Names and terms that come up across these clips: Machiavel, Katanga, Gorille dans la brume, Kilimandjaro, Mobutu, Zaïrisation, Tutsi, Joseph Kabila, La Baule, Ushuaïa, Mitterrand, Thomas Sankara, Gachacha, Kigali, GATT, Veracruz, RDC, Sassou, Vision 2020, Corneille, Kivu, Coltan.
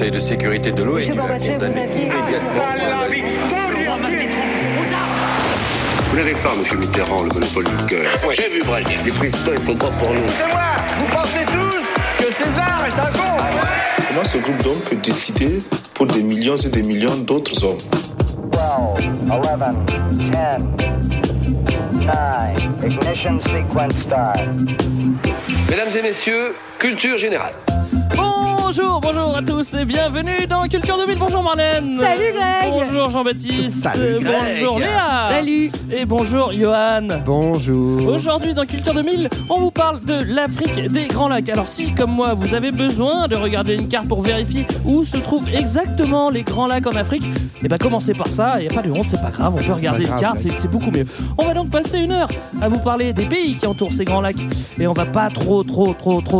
Conseil de sécurité de l'ONU a condamné immédiatement. Vous n'avez pas, monsieur Mitterrand, le monopole du cœur. Ouais. J'ai vu Brazil. Les présidents, ils sont grands pour nous. C'est moi. Vous pensez tous que César est un con. Comment ce groupe d'hommes peut décider pour des millions et des millions d'autres hommes? 12, 11, 10, 9, ignition sequence start. Mesdames et messieurs, culture générale. Bonjour à tous et bienvenue dans Culture 2000. Bonjour Marlène. Salut Greg. Bonjour Jean-Baptiste. Salut Greg. Bonjour Léa. Salut. Et bonjour Johan. Bonjour. Aujourd'hui dans Culture 2000, on vous parle de l'Afrique des Grands Lacs. Alors si, comme moi, vous avez besoin de regarder une carte pour vérifier où se trouvent exactement les Grands Lacs en Afrique, eh ben commencez par ça, il n'y a pas de honte, c'est pas grave, on peut regarder une carte, c'est beaucoup mieux. On va donc passer une heure à vous parler des pays qui entourent ces Grands Lacs. Et on va pas trop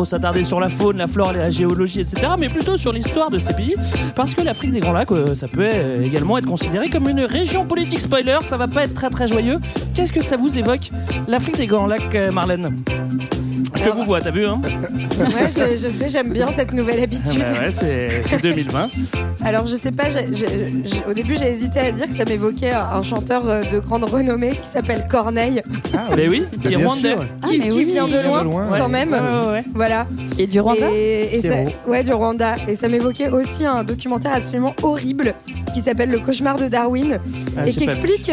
s'attarder sur la faune, la flore, la géologie, etc. mais plutôt sur l'histoire de ces pays, parce que l'Afrique des Grands Lacs, ça peut également être considéré comme une région politique. Spoiler, ça va pas être très joyeux. Qu'est-ce que ça vous évoque, l'Afrique des Grands Lacs, Marlène? Je te vous vois, t'as vu, hein? Ouais, je sais, j'aime bien cette nouvelle habitude. Ah bah ouais, c'est 2020. Alors, je sais pas, au début, j'ai hésité à dire que ça m'évoquait un chanteur de grande renommée qui s'appelle Corneille. Ah oui, mais oui, qui est rwandais. Qui vient de loin, quand même. Ouais. Voilà. Et du Rwanda. Ouais, du Rwanda. Et ça m'évoquait aussi un documentaire absolument horrible qui s'appelle Le cauchemar de Darwin et qui explique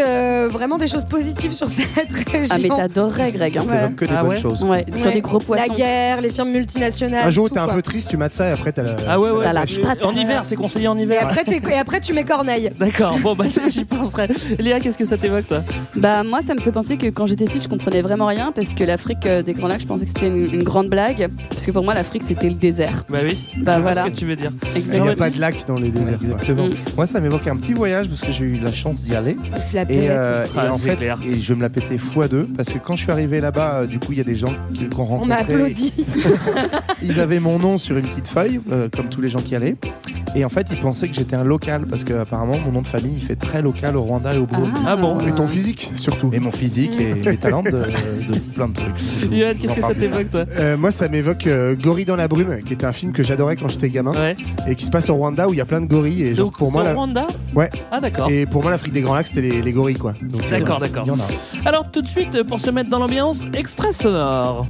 vraiment des choses positives sur cette région. Ah, mais t'adorerais, Greg. Hein. Ouais. Que des bonnes choses. Ouais, sur des gros poissons. La guerre, les firmes multinationales. Un jour où t'es un peu triste, tu mates ça et après t'as la. Ah ouais, t'as en hiver, c'est conseillé en hiver. Et après tu mets Corneille. D'accord, bon, bah j'y penserai. Léa, qu'est-ce que ça t'évoque, toi? Bah, moi, ça me fait penser que quand j'étais petite, je comprenais vraiment rien parce que l'Afrique des Grands Lacs, je pensais que c'était une grande blague. Parce que pour moi, l'Afrique, c'était le désert. Bah oui, bah voilà. C'est ce que tu veux dire. Exactement. Il n'y a pas de lac dans les déserts. Exactement. Moi, ça m'évoque un petit voyage parce que j'ai eu la chance d'y aller. Et je me la pétais x2 parce que quand je suis arrivé là-bas, du coup, il y a des gens qu'on rencontrait. On m'a applaudi. Ils avaient mon nom sur une petite feuille, comme tous les gens qui allaient. Et en fait, ils pensaient que j'étais un local parce que apparemment, mon nom de famille, il fait très local au Rwanda et au Burundi. Ah bon. Et ton physique, surtout. Et mon physique et mes talents de plein de trucs. Yoann, qu'est-ce que ça t'évoque, toi? Moi, ça m'évoque Gorille dans la brume, qui était un film que j'adorais quand j'étais gamin, et qui se passe au Rwanda où il y a plein de gorilles. Et donc, pour moi, au Rwanda. Ouais. Ah d'accord. Et pour moi, l'Afrique des Grands Lacs, c'était les gorilles, quoi. Donc, d'accord. Il y en a. Alors tout de suite, pour se mettre dans l'ambiance, extrait sonore.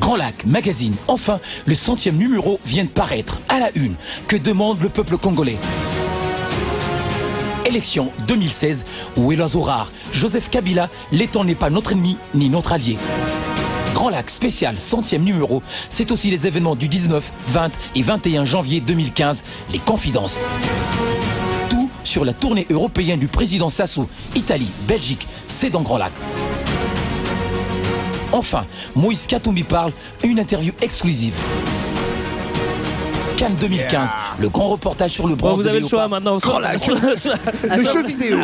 Grand Lac Magazine, enfin, le 100e numéro vient de paraître. À la une, que demande le peuple congolais? Élection 2016, où est l'oiseau rare? Joseph Kabila, l'étang n'est pas notre ennemi ni notre allié. Grand Lac spécial, 100e numéro, c'est aussi les événements du 19, 20 et 21 janvier 2015, les confidences. Tout sur la tournée européenne du président Sassou, Italie, Belgique, c'est dans Grand Lac. Enfin, Moïse Katumbi parle, une interview exclusive. Cannes 2015, le grand reportage sur le bronze. Bon, vous avez le choix maintenant. Le jeu vidéo.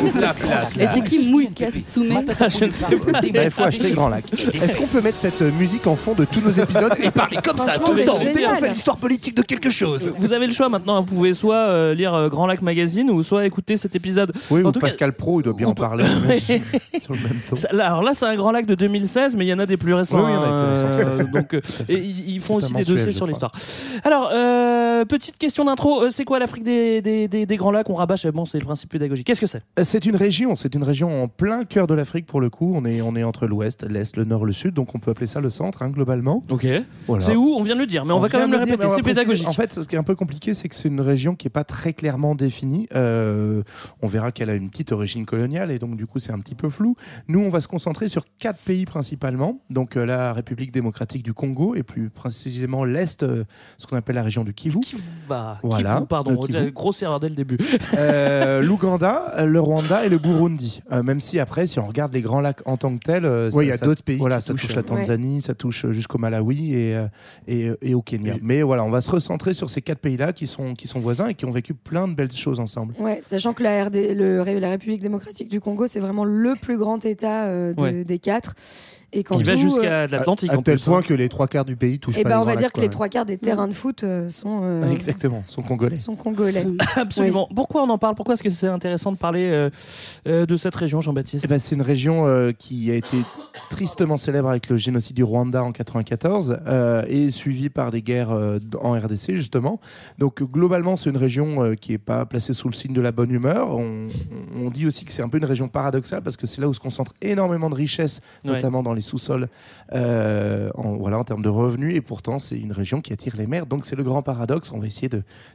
Et c'est qui Moïse Katumbi? Je ne sais pas. Il faut acheter Grand Lac. Est-ce qu'on peut mettre cette musique en fond de tous nos épisodes et parler comme ça tout le temps? Dès qu'on fait l'histoire politique de quelque chose. Vous avez le choix maintenant. Vous pouvez soit lire Grand Lac Magazine ou soit écouter cet épisode. Oui, ou Pascal Pro, il doit bien en parler. Sur le même ton. Alors là, c'est un Grand Lac de 2016, mais il y en a des plus récents. Oui, il y en a des plus récents. Donc, ils font aussi des dossiers sur l'histoire. Alors, petite question d'intro, c'est quoi l'Afrique des Grands Lacs? On rabâche, bon, c'est le principe pédagogique. Qu'est-ce que c'est? C'est une région en plein cœur de l'Afrique pour le coup. On est entre l'ouest, l'est, le nord, le sud, donc on peut appeler ça le centre, hein, globalement. Ok. Voilà. C'est où? On vient de le dire, mais on va quand même le répéter, c'est pédagogique. En fait, ce qui est un peu compliqué, c'est que c'est une région qui n'est pas très clairement définie. On verra qu'elle a une petite origine coloniale et donc du coup, c'est un petit peu flou. Nous, on va se concentrer sur 4 pays principalement. Donc la République démocratique du Congo et plus précisément l'est, ce qu'on appelle la région du Kivu. Kivu. Grosse erreur dès le début. L'Ouganda, le Rwanda et le Burundi. Même si après, si on regarde les Grands Lacs en tant que tels, il y a d'autres pays. Voilà, ça touche la Tanzanie, ça touche jusqu'au Malawi et au Kenya. Mais voilà, on va se recentrer sur ces 4 pays-là qui sont voisins et qui ont vécu plein de belles choses ensemble. Ouais, sachant que la République démocratique du Congo, c'est vraiment le plus grand État des 4. Et il va jusqu'à l'Atlantique. À tel point que les 3/4 du pays touchent pas les Grands Lacs. On va dire que les 3/4 des terrains de foot sont... Exactement, sont congolais. Absolument. Oui. Pourquoi on en parle? Pourquoi est-ce que c'est intéressant de parler de cette région, Jean-Baptiste? C'est une région qui a été tristement célèbre avec le génocide du Rwanda en 1994 et suivi par des guerres en RDC justement. Donc globalement c'est une région qui n'est pas placée sous le signe de la bonne humeur. On dit aussi que c'est un peu une région paradoxale parce que c'est là où se concentre énormément de richesses, notamment dans les sous-sols en termes de revenus, et pourtant c'est une région qui attire les mers. Donc c'est le grand paradoxe, on va essayer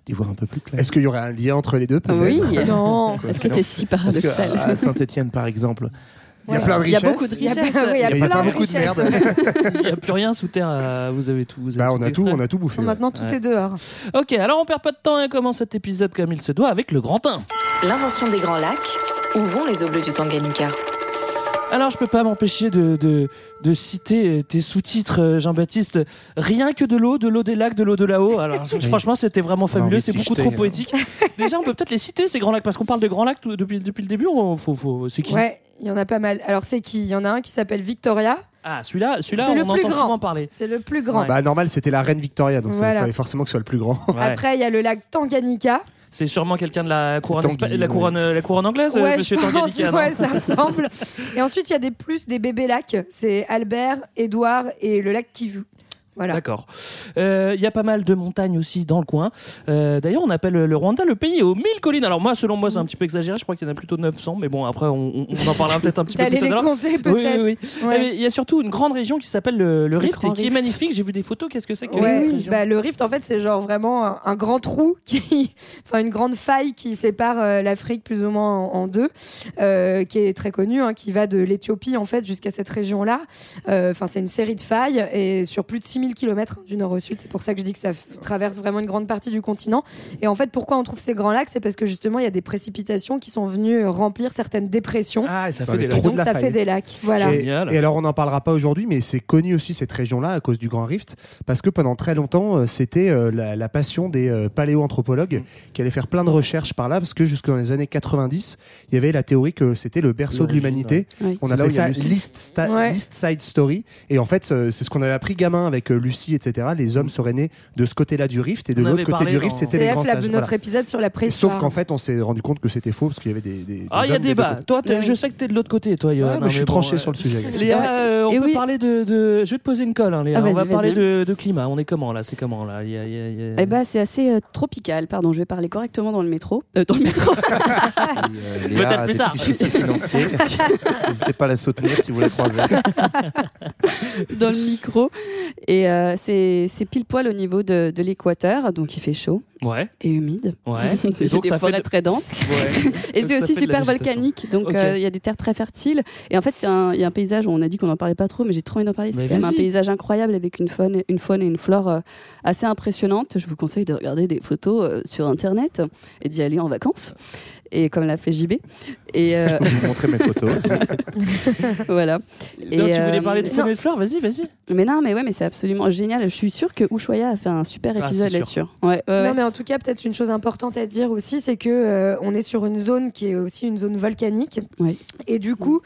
d'y voir un peu plus clair. Est-ce qu'il y aurait un lien entre les deux peut-être? Oui, non. Est-ce que c'est si paradoxal? À Saint-Étienne par exemple, il y a plein de richesses. Il y a beaucoup de richesses. Il n'y a pas beaucoup de merde. Il n'y a plus rien sous terre. Vous avez tout. On a tout bouffé. Maintenant, tout est dehors. Ok, alors on perd pas de temps et commence cet épisode comme il se doit avec le Grand 1. L'invention des Grands Lacs. Où vont les eaux bleues du Tanganyika? Alors, je peux pas m'empêcher de citer tes sous-titres, Jean-Baptiste. Rien que de l'eau des lacs, de l'eau de là-haut. Alors, franchement, c'était vraiment fabuleux. C'est beaucoup trop poétique. Déjà, on peut peut-être les citer, ces Grands Lacs, parce qu'on parle de Grands Lacs depuis le début. C'est qui? Ouais, il y en a pas mal. Alors, c'est qui? Il y en a un qui s'appelle Victoria. Ah, celui-là on entend souvent parler. C'est le plus grand. Ouais. Bah, normal, c'était la reine Victoria, donc il fallait forcément que ce soit le plus grand. Ouais. Après, il y a le lac Tanganyika. C'est sûrement quelqu'un de la couronne anglaise, monsieur Tanganyika. Ouais, ça ressemble. Et ensuite, il y a des bébés lacs. C'est Albert, Édouard et le lac Kivu. Voilà. D'accord. Il y a pas mal de montagnes aussi dans le coin. D'ailleurs, on appelle le Rwanda le pays aux 1000 collines. Alors selon moi, c'est un petit peu exagéré. Je crois qu'il y en a plutôt 900. Mais bon, après, on en parlera peut-être un petit peu plus tard. Oui. Ouais. Il y a surtout une grande région qui s'appelle le Rift et qui est magnifique. J'ai vu des photos. Qu'est-ce que c'est que cette région? Le Rift, en fait, c'est genre vraiment un grand trou, une grande faille qui sépare l'Afrique plus ou moins en deux, qui est très connue, qui va de l'Éthiopie en fait jusqu'à cette région-là. C'est une série de failles et sur plus de 6000 kilomètres du nord au sud. C'est pour ça que je dis que ça traverse vraiment une grande partie du continent. Et en fait, pourquoi on trouve ces grands lacs, c'est parce que justement il y a des précipitations qui sont venues remplir certaines dépressions. Ah, et ça fait des lacs. Donc ça fait des lacs. Voilà. Et alors on n'en parlera pas aujourd'hui, mais c'est connu aussi cette région-là à cause du Grand Rift, parce que pendant très longtemps c'était la passion des paléoanthropologues qui allaient faire plein de recherches par là, parce que jusque dans les années 90, il y avait la théorie que c'était le berceau de l'humanité. Ouais. On appelait ça East Side Story. Et en fait, c'est ce qu'on avait appris gamin avec Lucie, etc. Les hommes seraient nés de ce côté-là du Rift, et de l'autre côté du Rift, c'était les grands sages. Notre épisode sur la préhistoire. Sauf qu'en fait, on s'est rendu compte que c'était faux, parce qu'il y avait des hommes. Ah, il y a débat. Toi, je sais que t'es de l'autre côté, toi. Je suis tranché sur le sujet. Léa, on peut parler de. Je vais te poser une colle, hein, Léa. On va parler de climat. On est comment là? C'est comment là? Eh ben, c'est assez tropical. Pardon, je vais parler correctement dans le métro. Peut-être plus tard. N'hésitez pas à la soutenir si vous la croisez. Dans le micro. Et c'est pile poil au niveau de l'équateur, donc il fait chaud et humide. Ouais. C'est des forêts très denses. Ouais. Et c'est aussi super volcanique, donc il y a des terres très fertiles. Et en fait, il y a un paysage, on a dit qu'on n'en parlait pas trop, mais j'ai trop envie d'en parler. C'est quand même un paysage incroyable avec une faune et une flore assez impressionnantes. Je vous conseille de regarder des photos sur Internet et d'y aller en vacances. Et comme l'a fait JB. Je peux vous montrer mes photos aussi. Voilà. Donc tu voulais parler de faune et de flore, vas-y. Mais c'est absolument génial. Je suis sûre que Ushuaïa a fait un super épisode là-dessus. Non, mais en tout cas, peut-être une chose importante à dire aussi, c'est que on est sur une zone qui est aussi une zone volcanique. Ouais. Et du coup,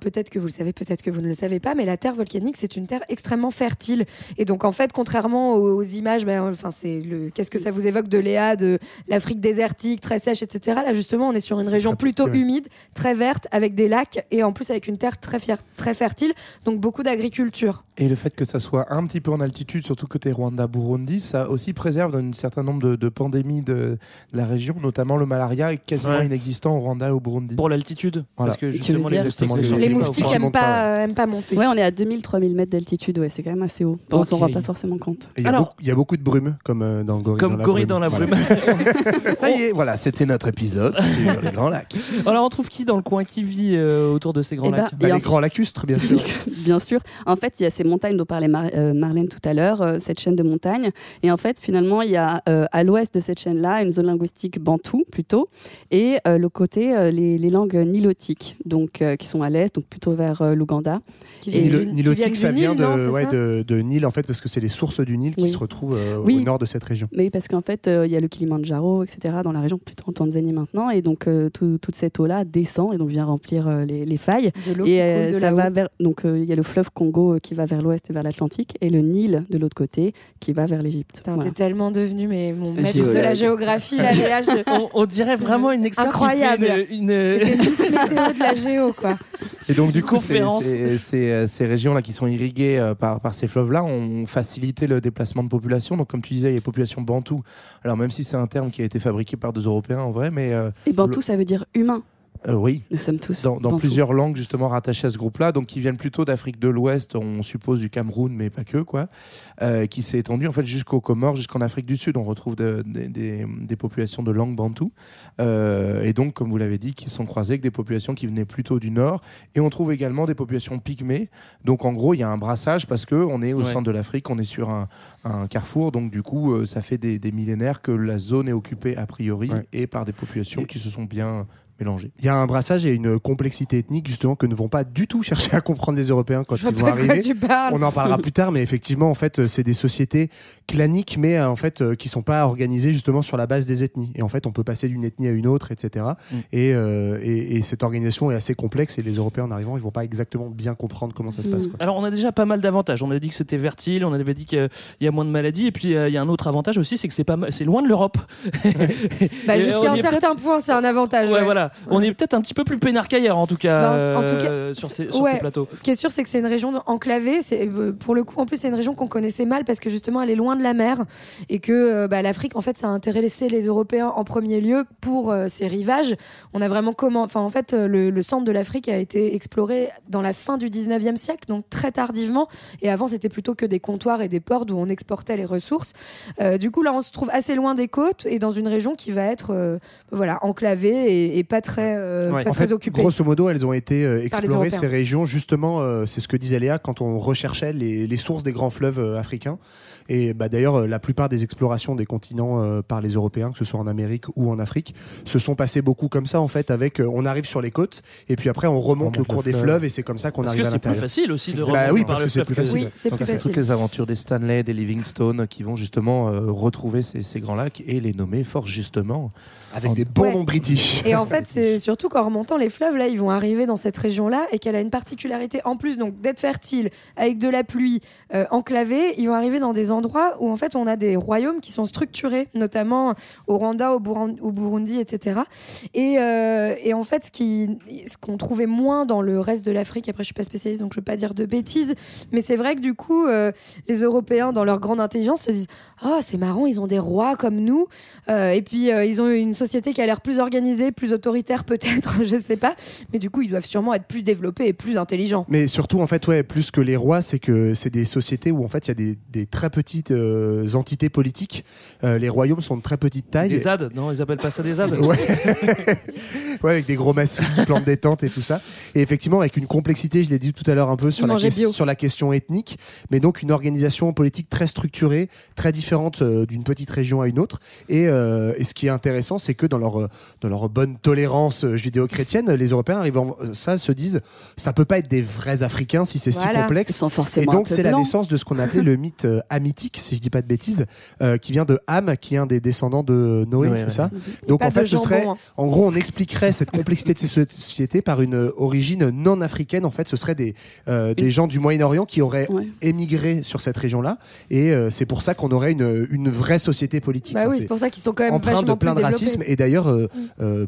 peut-être que vous le savez, peut-être que vous ne le savez pas, mais la terre volcanique, c'est une terre extrêmement fertile. Et donc, en fait, contrairement aux images, qu'est-ce que ça vous évoque de Léa, de l'Afrique désertique, très sèche, etc. Là, justement, on est sur une région plutôt humide, très verte, avec des lacs et en plus avec une terre très fertile, donc beaucoup d'agriculture. Et le fait que ça soit un petit peu en altitude, surtout côté Rwanda-Burundi, ça aussi préserve un certain nombre de pandémies de la région, notamment le malaria est quasiment inexistant au Rwanda et au Burundi. Pour l'altitude, parce que justement les moustiques n'aiment pas monter. Ouais, on est à 2000-3000 mètres d'altitude, c'est quand même assez haut. On s'en rend pas forcément compte. Il y a beaucoup de brume, comme dans Gorille dans la brume. Ça y est, voilà, c'était notre épisode. Sur les grands lacs. Alors on trouve qui dans le coin, qui vit autour de ces grands lacs? Les grands lacustres, bien sûr. Bien sûr. En fait, il y a ces montagnes dont parlait Marlène tout à l'heure, cette chaîne de montagnes. Et en fait, finalement, il y a à l'ouest de cette chaîne-là une zone linguistique bantoue plutôt, et le côté les langues nilotiques, donc qui sont à l'est, donc plutôt vers l'Ouganda. Nilotique, ça vient de Nil en fait, parce que c'est les sources du Nil qui se retrouvent au nord de cette région. Oui, parce qu'en fait, il y a le Kilimandjaro, etc. dans la région, plutôt en Tanzanie maintenant. Et donc toute cette eau là descend et donc vient remplir les failles, et ça va vers, donc il y a le fleuve Congo qui va vers l'ouest et vers l'Atlantique, et le Nil de l'autre côté qui va vers l'Égypte. Voilà. T'es tellement devenu mon maître de la géographie. On dirait vraiment une experte incroyable. C'était Miss Météo de la géo, quoi. Et donc du coup, ces régions-là qui sont irriguées par ces fleuves-là ont facilité le déplacement de population. Donc comme tu disais, il y a population bantou. Alors même si c'est un terme qui a été fabriqué par deux Européens en vrai, mais... et bantou, ça veut dire humain. Oui, nous sommes tous dans plusieurs langues justement rattachées à ce groupe-là, donc qui viennent plutôt d'Afrique de l'Ouest, on suppose du Cameroun, mais pas que quoi, qui s'est étendue en fait jusqu'aux Comores, jusqu'en Afrique du Sud. On retrouve des populations de langue bantou, et donc comme vous l'avez dit, qui sont croisées avec des populations qui venaient plutôt du Nord, et on trouve également des populations pygmées. Donc en gros, il y a un brassage parce que on est au centre de l'Afrique, on est sur un carrefour, donc du coup, ça fait des millénaires que la zone est occupée a priori et par des populations qui se sont bien mélangé. Il y a un brassage et une complexité ethnique justement que ne vont pas du tout chercher à comprendre les Européens quand ils vont arriver. On en parlera plus tard, mais effectivement en fait c'est des sociétés claniques, mais en fait qui sont pas organisées justement sur la base des ethnies. Et en fait on peut passer d'une ethnie à une autre, etc. Et cette organisation est assez complexe et les Européens en arrivant ils vont pas exactement bien comprendre comment ça se passe, quoi. Alors on a déjà pas mal d'avantages. On avait dit que c'était fertile, on avait dit qu'il y a moins de maladies, et puis il y a un autre avantage aussi, c'est que c'est loin de l'Europe. Jusqu'à un certain point c'est un avantage. Ouais. Voilà. On est peut-être un petit peu plus peinard qu'ailleurs, en tout cas, sur ces plateaux. Ce qui est sûr, c'est que c'est une région enclavée. Pour le coup, en plus, c'est une région qu'on connaissait mal parce que justement, elle est loin de la mer et que l'Afrique, en fait, ça a intéressé les Européens en premier lieu pour ses rivages. On a vraiment le centre de l'Afrique a été exploré dans la fin du 19e siècle, donc très tardivement. Et avant, c'était plutôt que des comptoirs et des ports d'où on exportait les ressources. Du coup, là, on se trouve assez loin des côtes et dans une région qui va être enclavée et pas très, pas très occupées. Grosso modo, elles ont été explorées, ces régions. Justement, c'est ce que disait Léa quand on recherchait les sources des grands fleuves africains. Et d'ailleurs, la plupart des explorations des continents par les Européens, que ce soit en Amérique ou en Afrique, se sont passées beaucoup comme ça, en fait, avec on arrive sur les côtes et puis après on remonte le cours des fleuves, et c'est comme ça qu'on arrive à l'intérieur. Parce que c'est plus facile aussi de remonter. Oui, parce que c'est plus facile. C'est toutes les aventures des Stanley, des Livingstone qui vont justement retrouver ces grands lacs et les nommer fort justement avec des bons noms british. Et en fait, c'est surtout qu'en remontant les fleuves, là, ils vont arriver dans cette région-là et qu'elle a une particularité en plus, donc d'être fertile, avec de la pluie, enclavée. Ils vont arriver dans des endroits où, en fait, on a des royaumes qui sont structurés, notamment au Rwanda, au Burundi, etc. Et en fait, ce qu'on trouvait moins dans le reste de l'Afrique, après, je suis pas spécialiste, donc je veux pas dire de bêtises, mais c'est vrai que du coup, les Européens, dans leur grande intelligence, se disent « Oh, c'est marrant, ils ont des rois comme nous. » Et puis, ils ont une société qui a l'air plus organisée, plus autoritaire peut-être, je sais pas, mais du coup ils doivent sûrement être plus développés et plus intelligents. Mais surtout en fait plus que les rois, c'est que c'est des sociétés où en fait il y a des très petites entités politiques. Les royaumes sont de très petite taille. Des ZAD, non, ils appellent pas ça des ZAD. Ouais, avec des gros massifs qui plantent des tentes et tout ça. Et effectivement avec une complexité, je l'ai dit tout à l'heure un peu sur la question ethnique, mais donc une organisation politique très structurée, très différente d'une petite région à une autre. Et ce qui est intéressant, c'est que dans leur bonne tolérance judéo-chrétienne, les Européens arrivant ça se disent ça peut pas être des vrais Africains si c'est si complexe, et donc c'est la naissance de ce qu'on appelait le mythe hamitique, si je dis pas de bêtises, qui vient de Ham, qui est un des descendants de Noé, ça. Donc en fait ce serait en gros on expliquerait cette complexité de ces sociétés par une origine non africaine. En fait ce serait des gens du Moyen-Orient qui auraient émigré sur cette région-là, et c'est pour ça qu'on aurait une vraie société politique. C'est pour ça qu'ils sont quand même empreints de plein de racisme, et d'ailleurs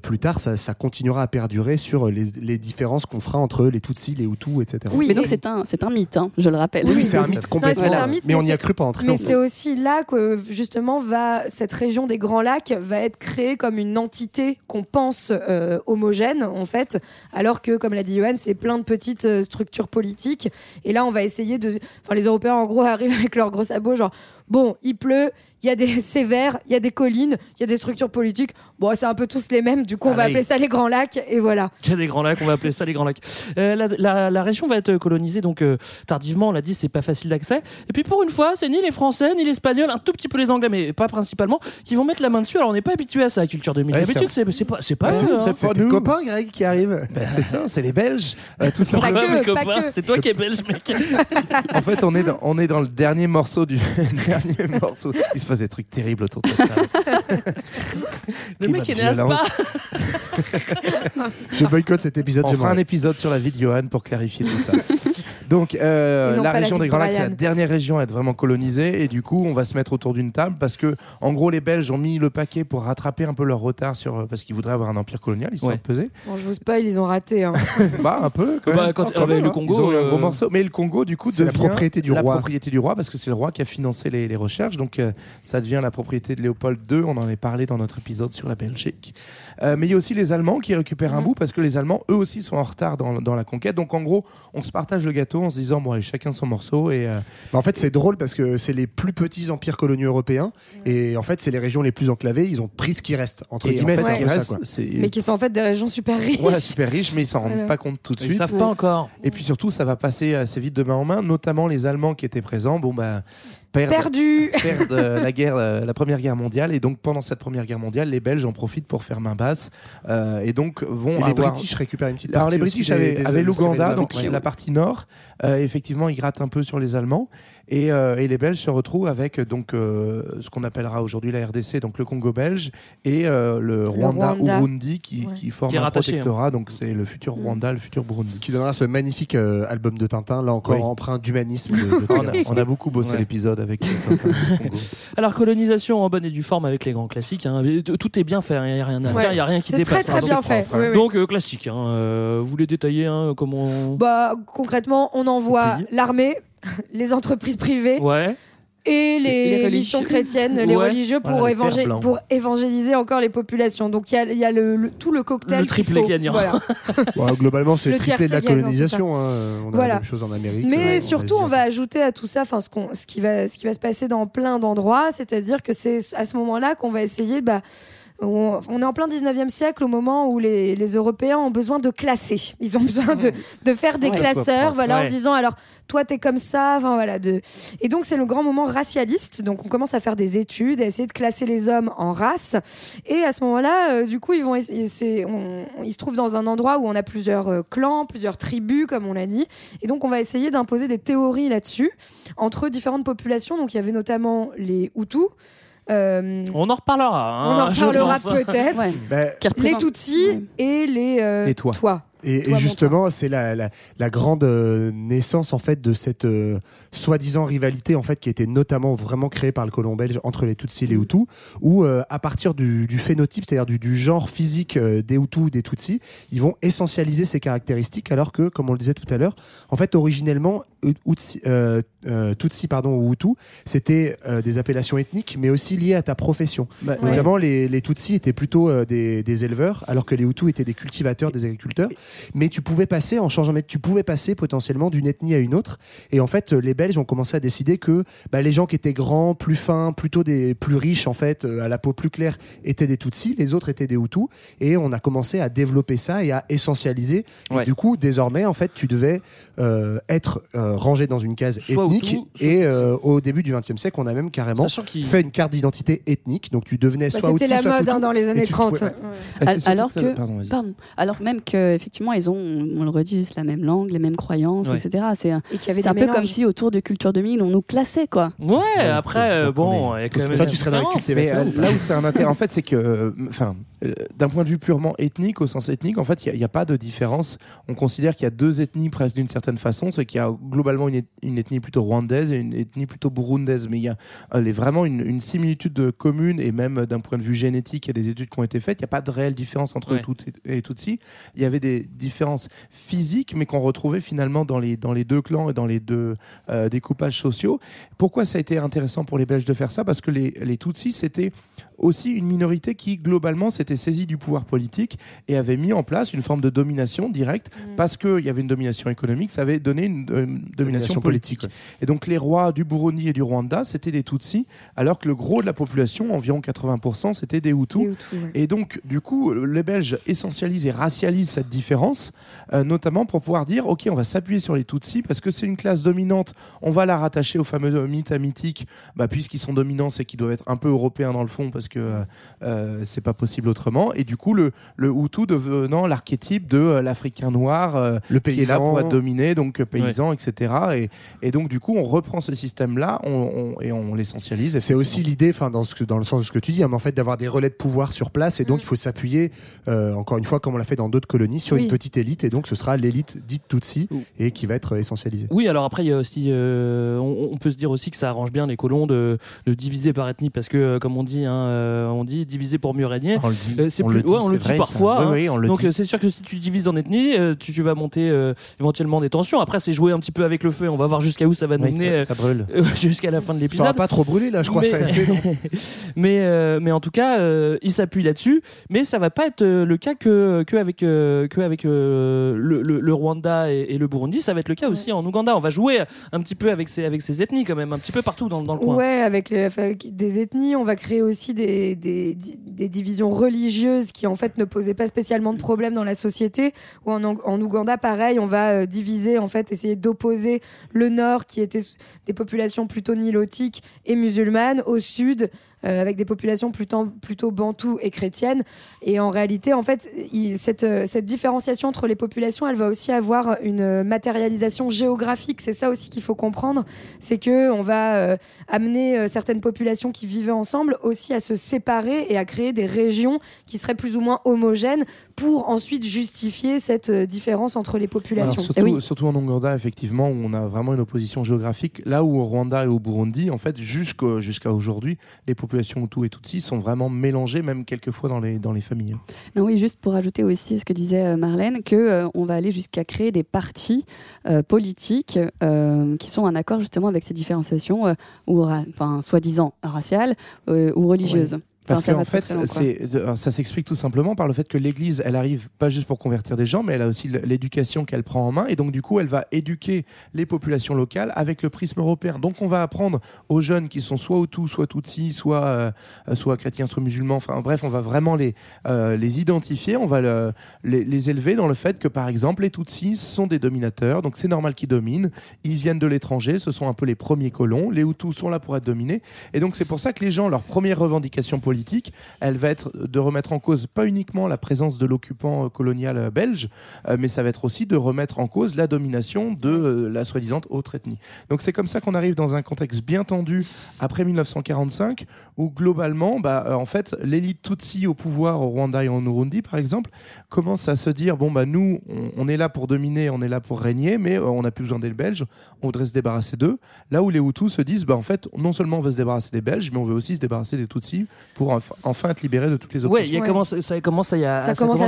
plus tard ça continuera à perdurer sur les différences qu'on fera entre les Tutsis, les Hutus, etc. Oui, mais donc c'est un mythe, je le rappelle. Oui, c'est un mythe complètement. Non, mais on y a cru pendant très longtemps. Mais c'est aussi là que justement cette région des Grands Lacs va être créée comme une entité qu'on pense homogène en fait, alors que comme l'a dit Johan, c'est plein de petites structures politiques, et là on va essayer les Européens en gros arrivent avec leur gros sabot, genre bon, il pleut, il y a des sévères, il y a des collines, il y a des structures politiques. Bon, c'est un peu tous les mêmes, du coup, on va appeler ça les Grands Lacs, et voilà. Il y a des Grands Lacs, on va appeler ça les Grands Lacs. La région va être colonisée, donc tardivement, on l'a dit, c'est pas facile d'accès. Et puis pour une fois, c'est ni les Français, ni les Espagnols, un tout petit peu les Anglais, mais pas principalement, qui vont mettre la main dessus. Alors on n'est pas habitué à ça, la culture de mille. D'habitude, c'est pas nous. C'est tes copains, Greg, qui arrivent. C'est ça, c'est les Belges. Tout ça. C'est toi qui es belge, mec. En fait, on est dans le dernier morceau du dernier morceau. Il se passe des trucs terribles autour de cette table. Le mec est naze pas. Je boycotte cet épisode. On fera un épisode sur la vie de Johan pour clarifier tout ça. Donc la région des Grands Lacs, c'est la dernière région à être vraiment colonisée, et du coup on va se mettre autour d'une table parce que en gros les Belges ont mis le paquet pour rattraper un peu leur retard sur, parce qu'ils voudraient avoir un empire colonial, ils sont pesés. Bon, je vous spoil, ils ont raté. Hein. bah un peu. Quand même, le Congo, ils ont eu un gros morceau. Mais le Congo du coup c'est devient la propriété du roi. La propriété du roi, parce que c'est le roi qui a financé les recherches, donc ça devient la propriété de Léopold II. On en a parlé dans notre épisode sur la Belgique. Mais il y a aussi les Allemands qui récupèrent un bout, parce que les Allemands eux aussi sont en retard dans la conquête. Donc en gros on se partage le gâteau en se disant bon, chacun son morceau. Et en fait c'est drôle parce que c'est les plus petits empires coloniaux européens, et en fait c'est les régions les plus enclavées, ils ont pris ce qui reste entre guillemets, en fait, mais qui sont en fait des régions super riches, super riches, mais ils s'en rendent pas compte tout de suite, ils savent pas encore. Et puis surtout ça va passer assez vite de main en main, notamment les Allemands qui étaient présents perdent la Première Guerre mondiale, et donc pendant cette Première Guerre mondiale les Belges en profitent pour faire main basse, et donc vont et les British récupèrent une petite partie. Alors les British avaient l'Ouganda, donc la partie nord, effectivement ils grattent un peu sur les Allemands, et les Belges se retrouvent avec donc ce qu'on appellera aujourd'hui la RDC, donc le Congo belge, et le Rwanda-Urundi qui forme un protectorat, donc c'est le futur Rwanda, le futur Burundi, ce qui donnera ce magnifique album de Tintin, là encore empreint d'humanisme on a beaucoup bossé l'épisode avec Tintin. Alors colonisation en bonne et due forme avec les grands classiques, hein. Tout est bien fait, il n'y a rien à dire, il n'y a rien qui dépasse, c'est très bien fait, donc classique, vous les détaillez comment on... concrètement on envoie l'armée, les entreprises privées et les missions chrétiennes, les religieux pour évangéliser encore les populations. Donc il y a tout le cocktail. Le triplé gagnant. Voilà. Globalement, c'est le triplé de la colonisation. On a la même chose en Amérique. Mais surtout, on va ajouter à tout ça ce qui va se passer dans plein d'endroits. C'est-à-dire que c'est à ce moment-là qu'on va essayer... On est en plein 19e siècle, au moment où les Européens ont besoin de classer. Ils ont besoin de faire des classeurs, en se disant alors toi t'es comme ça, Et donc c'est le grand moment racialiste. Donc on commence à faire des études, à essayer de classer les hommes en races. Et à ce moment-là, du coup ils se trouvent dans un endroit où on a plusieurs clans, plusieurs tribus comme on l'a dit. Et donc on va essayer d'imposer des théories là-dessus entre différentes populations. Donc il y avait notamment les Hutus. On en reparlera. On en reparlera peut-être. Les Tutsis et les Tois. Et justement, c'est la grande naissance en fait de cette soi-disant rivalité en fait qui était notamment vraiment créée par le colon belge entre les Tutsis et les Hutus, où à partir du phénotype, c'est-à-dire du genre physique des Hutus ou des Tutsis, ils vont essentialiser ces caractéristiques, alors que, comme on le disait tout à l'heure, en fait originellement Tutsi ou Hutu, c'était des appellations ethniques, mais aussi liées à ta profession. Notamment, les Tutsis étaient plutôt des éleveurs, alors que les Hutus étaient des cultivateurs, des agriculteurs. Mais tu pouvais passer en changeant, tu pouvais passer potentiellement d'une ethnie à une autre. Et en fait, les Belges ont commencé à décider que les gens qui étaient grands, plus fins, plutôt des plus riches en fait, à la peau plus claire, étaient des Tutsis, les autres étaient des Hutus. Et on a commencé à développer ça et à essentialiser. Et du coup, désormais, en fait, tu devais être rangé dans une case ethnique. Et au début du XXe siècle, on a même carrément fait une carte d'identité ethnique. Donc tu devenais soit Hutu, soit Hutu. C'était la mode dans les années 30. Pouvais... Alors même que effectivement, ils ont, on le redit, juste la même langue, les mêmes croyances, etc. C'est un peu comme si autour de Culture 2000, on nous classait, quoi. Toi, tu serais dans la culture. Là où c'est un intérêt, en fait, c'est que, d'un point de vue purement ethnique, au sens ethnique, en fait, il n'y a pas de différence. On considère qu'il y a deux ethnies presque d'une certaine façon, c'est qu'il y a globalement une ethnie plutôt rwandaise et une ethnie plutôt burundaise, mais il y a vraiment une similitude commune, et même d'un point de vue génétique, il y a des études qui ont été faites, il n'y a pas de réelle différence entre Tutsi et Tutsi. Il y avait des différences physiques, mais qu'on retrouvait finalement dans les deux clans et dans les deux découpages sociaux. Pourquoi ça a été intéressant pour les Belges de faire ça ? Parce que les Tutsis, c'était aussi une minorité qui, globalement, s'était saisie du pouvoir politique et avait mis en place une forme de domination directe, parce qu'il y avait une domination économique, ça avait donné une domination politique. Et donc les rois du Burundi et du Rwanda, c'était des Tutsis, alors que le gros de la population, environ 80%, c'était des Hutus. Et donc, du coup, les Belges essentialisent et racialisent cette différence, notamment pour pouvoir dire ok, on va s'appuyer sur les Tutsis parce que c'est une classe dominante, on va la rattacher aux fameux mythes amitiques, puisqu'ils sont dominants, c'est qu'ils doivent être un peu européens dans le fond, parce que c'est pas possible autrement. Et du coup, le Hutu devenant l'archétype de l'Africain noir, le paysan, qui est là pour être dominé, donc paysan, ouais, etc. Et donc, du coup, on reprend ce système-là et on l'essentialise. C'est aussi l'idée, enfin, dans le sens de ce que tu dis, hein, mais en fait, d'avoir des relais de pouvoir sur place. Et donc, il faut s'appuyer, encore une fois, comme on l'a fait dans d'autres colonies, sur une petite élite. Et donc, ce sera l'élite dite Tutsi et qui va être essentialisée. Oui, alors après, il y a aussi, on peut se dire aussi que ça arrange bien les colons de diviser par ethnie, parce que, comme on dit, hein, on dit diviser pour mieux régner. On le dit, on le dit parfois. Hein. Oui, on le dit. C'est sûr que si tu divises en ethnie, tu vas monter éventuellement des tensions. Après, c'est jouer un petit peu avec le feu. On va voir jusqu'à où ça va nous mener. Ça brûle. Jusqu'à la fin de l'épisode. Ça aura pas trop brûlé, là, je crois. Ça a été, mais en tout cas, il s'appuie là-dessus. Mais ça va pas être le cas qu'avec le Rwanda et le Burundi. Ça va être le cas aussi en Ouganda. On va jouer un petit peu avec ces ethnies quand même, un petit peu partout dans le coin. Ouais, avec des ethnies, on va créer aussi des divisions religieuses qui en fait ne posaient pas spécialement de problème dans la société. Ou en Ouganda, pareil, on va diviser en fait, essayer d'opposer le nord qui était des populations plutôt nilotiques et musulmanes au sud. Avec des populations plutôt bantoues et chrétiennes. Et en réalité, en fait, cette différenciation entre les populations, elle va aussi avoir une matérialisation géographique. C'est ça aussi qu'il faut comprendre. C'est qu'on va amener certaines populations qui vivaient ensemble aussi à se séparer et à créer des régions qui seraient plus ou moins homogènes pour ensuite justifier cette différence entre les populations. Alors, surtout en Ouganda, effectivement, où on a vraiment une opposition géographique. Là où au Rwanda et au Burundi, en fait, jusqu'à aujourd'hui, les populations Hutu et Tutsi sont vraiment mélangés, même quelquefois dans les familles. Non, oui, juste pour ajouter aussi ce que disait Marlène, qu'on va aller jusqu'à créer des partis politiques qui sont en accord justement avec ces différenciations soi-disant raciales ou religieuses. Ouais. Parce qu'en fait, ça s'explique tout simplement par le fait que l'Église, elle arrive pas juste pour convertir des gens, mais elle a aussi l'éducation qu'elle prend en main. Et donc, du coup, elle va éduquer les populations locales avec le prisme européen. Donc, on va apprendre aux jeunes qui sont soit Hutus, soit Tutsis, soit chrétiens, soit musulmans. Enfin, bref, on va vraiment les identifier. On va les élever dans le fait que, par exemple, les Tutsis sont des dominateurs. Donc, c'est normal qu'ils dominent. Ils viennent de l'étranger. Ce sont un peu les premiers colons. Les Hutus sont là pour être dominés. Et donc, c'est pour ça que les gens, leur première revendication politique, elle va être de remettre en cause pas uniquement la présence de l'occupant colonial belge, mais ça va être aussi de remettre en cause la domination de la soi-disant autre ethnie. Donc c'est comme ça qu'on arrive dans un contexte bien tendu après 1945 où globalement, en fait, l'élite Tutsi au pouvoir au Rwanda et en Urundi, par exemple, commence à se dire nous, on est là pour dominer, on est là pour régner, mais on n'a plus besoin des Belges, on voudrait se débarrasser d'eux. Là où les Hutus se disent, en fait, non seulement on veut se débarrasser des Belges, mais on veut aussi se débarrasser des Tutsis pour enfin être libéré de toutes les oppressions. Oui, ça commence à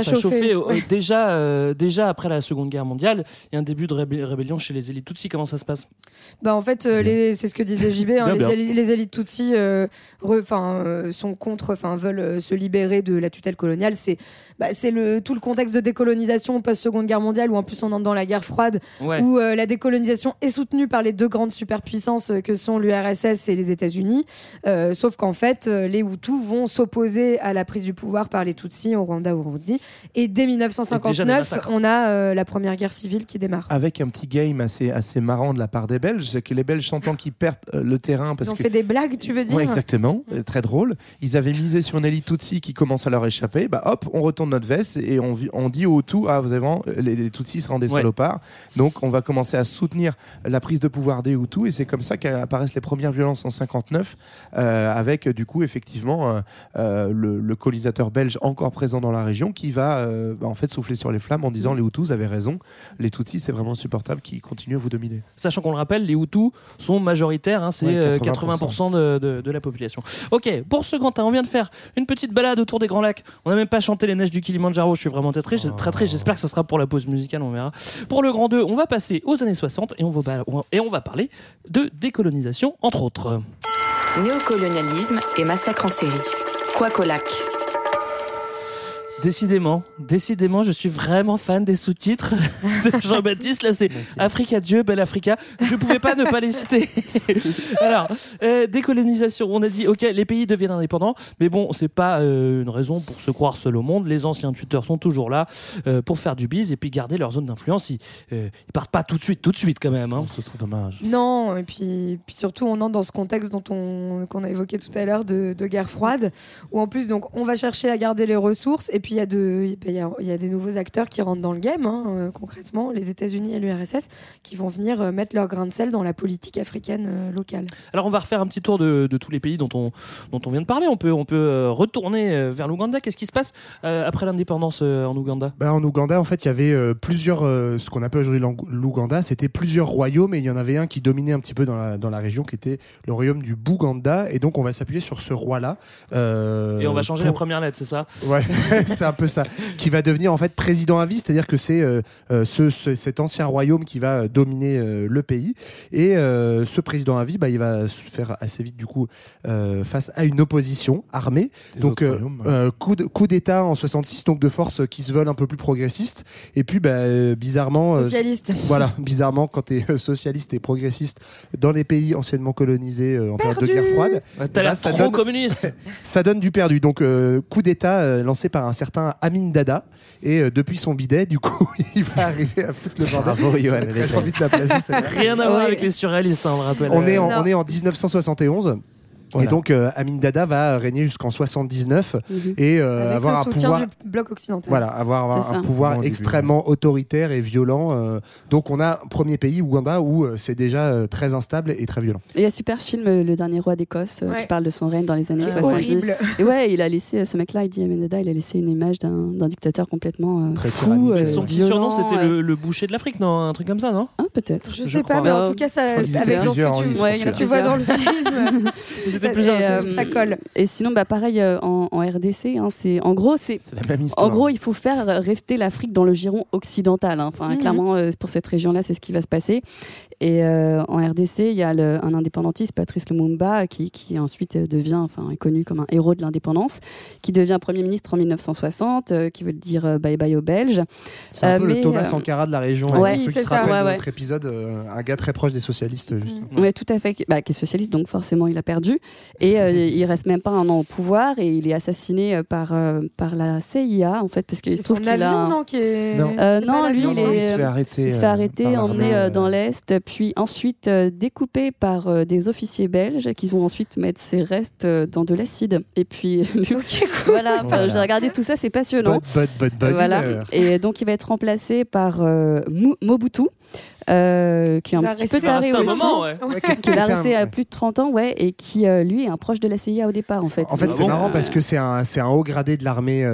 chauffer. Ouais. Déjà après la Seconde Guerre mondiale, il y a un début de rébellion chez les élites Tutsis. Comment ça se passe ? Bah en fait, c'est ce que disait JB. Les élites Tutsis sont contre, veulent se libérer de la tutelle coloniale. C'est tout le contexte de décolonisation post-Seconde Guerre mondiale où en plus on entre dans la guerre froide, où la décolonisation est soutenue par les deux grandes superpuissances que sont l'URSS et les États-Unis. Sauf qu'en fait, les Hutus vont s'opposer à la prise du pouvoir par les Tutsis au Rwanda-Urundi. Et dès 1959, on a la première guerre civile qui démarre. Avec un petit game assez marrant de la part des Belges, c'est que les Belges sentant qu'ils perdent le terrain... Ils ont fait des blagues, tu veux dire ? Oui, exactement. Très drôle. Ils avaient misé sur une élite Tutsi qui commence à leur échapper. Hop, on retourne notre veste et on dit aux Hutus, vous avez vraiment, les Tutsis se rendent des salopards. Donc, on va commencer à soutenir la prise de pouvoir des Hutus. Et c'est comme ça qu'apparaissent les premières violences en 59, avec, du coup, effectivement, le colonisateur belge encore présent dans la région qui va en fait souffler sur les flammes en disant les Hutus avaient raison, les Tutsis c'est vraiment insupportable qu'ils continuent à vous dominer. Sachant qu'on le rappelle, les Hutus sont majoritaires, c'est 80% de la population. Ok, pour ce grand 1, on vient de faire une petite balade autour des Grands Lacs. On n'a même pas chanté les neiges du Kilimandjaro, je suis vraiment très triste, j'espère que ça sera pour la pause musicale, on verra. Pour le grand 2, on va passer aux années 60 et on va parler de décolonisation entre autres. Néocolonialisme et massacre en série. Couac au lac. Décidément, je suis vraiment fan des sous-titres de Jean-Baptiste. Là, c'est merci. Africa Dieu, Belle Africa. Je pouvais pas ne pas les citer. Alors, décolonisation. On a dit, ok, les pays deviennent indépendants, mais bon, c'est pas une raison pour se croire seul au monde. Les anciens tuteurs sont toujours là pour faire du bise et puis garder leur zone d'influence. Ils partent pas tout de suite quand même. Hein. Ce serait dommage. Non, et puis surtout, on entre dans ce contexte qu'on a évoqué tout à l'heure de guerre froide, où en plus, donc, on va chercher à garder les ressources. Et puis il y a des nouveaux acteurs qui rentrent dans le game, concrètement, les États-Unis et l'URSS, qui vont venir mettre leur grain de sel dans la politique africaine locale. Alors on va refaire un petit tour de tous les pays dont on vient de parler. On peut retourner vers l'Ouganda. Qu'est-ce qui se passe après l'indépendance en Ouganda ? En Ouganda, en fait, il y avait plusieurs, ce qu'on appelle aujourd'hui l'Ouganda, c'était plusieurs royaumes, et il y en avait un qui dominait un petit peu dans la région, qui était le royaume du Bouganda. Et donc on va s'appuyer sur ce roi-là. Et on va changer la première lettre, c'est ça ? Ouais. C'est un peu ça, qui va devenir en fait président à vie, c'est-à-dire que c'est cet ancien royaume qui va dominer le pays, et ce président à vie, il va se faire assez vite du coup face à une opposition armée, coup d'État en 1966, donc de forces qui se veulent un peu plus progressistes, et puis bizarrement socialiste. Bizarrement, quand t'es socialiste et progressiste dans les pays anciennement colonisés en période de guerre froide, t'as l'air trop communiste. Ça donne du perdu, donc coup d'État lancé par un certain Amin Dada, et depuis son bidet, du coup, il va arriver à foutre le bordel. Bravo, Yoann. J'ai envie de la placer. Rien à voir avec les surréalistes, on le rappelle. On est en 1971. Voilà. Et donc Amin Dada va régner jusqu'en 1979 et avoir un pouvoir du bloc occidental. Voilà, avoir un pouvoir extrêmement autoritaire et violent. Donc on a un premier pays, Ouganda, où c'est déjà très instable et très violent. Il y a un super film, Le Dernier Roi d'Écosse, qui parle de son règne dans les années 70. Horrible. Et il a laissé, ce mec-là, il dit Amin Dada, il a laissé une image d'un dictateur complètement fou. Son petit surnom, c'était le boucher de l'Afrique, non, un truc comme ça, non ? Peut-être. Je sais pas, mais en tout cas, ça, avec dans ce que tu vois dans le film. Ça colle. Et sinon, pareil en RDC, c'est la même histoire. En gros, il faut faire rester l'Afrique dans le giron occidental. Clairement, pour cette région-là, c'est ce qui va se passer. Et en RDC, il y a un indépendantiste, Patrice Lumumba, qui ensuite devient, est connu comme un héros de l'indépendance, qui devient Premier ministre en 1960, qui veut dire bye bye aux Belges. C'est un peu le Thomas Sankara de la région. Ouais, ceux qui se rappellent de notre épisode, un gars très proche des socialistes, justement. Oui, tout à fait. Qui est socialiste, donc forcément, il a perdu. Et il reste même pas un an au pouvoir, et il est assassiné par la CIA, en fait, parce que c'est son avion, il se fait arrêter, emmené dans l'Est, puis ensuite découpé par des officiers belges qui vont ensuite mettre ses restes dans de l'acide. Et puis j'ai regardé tout ça, c'est passionnant. Et donc il va être remplacé par Mobutu. Qui est un petit peu taré aussi, qui va rester à plus de 30 ans et qui lui est un proche de la CIA au départ en fait c'est marrant parce que c'est un haut gradé de l'armée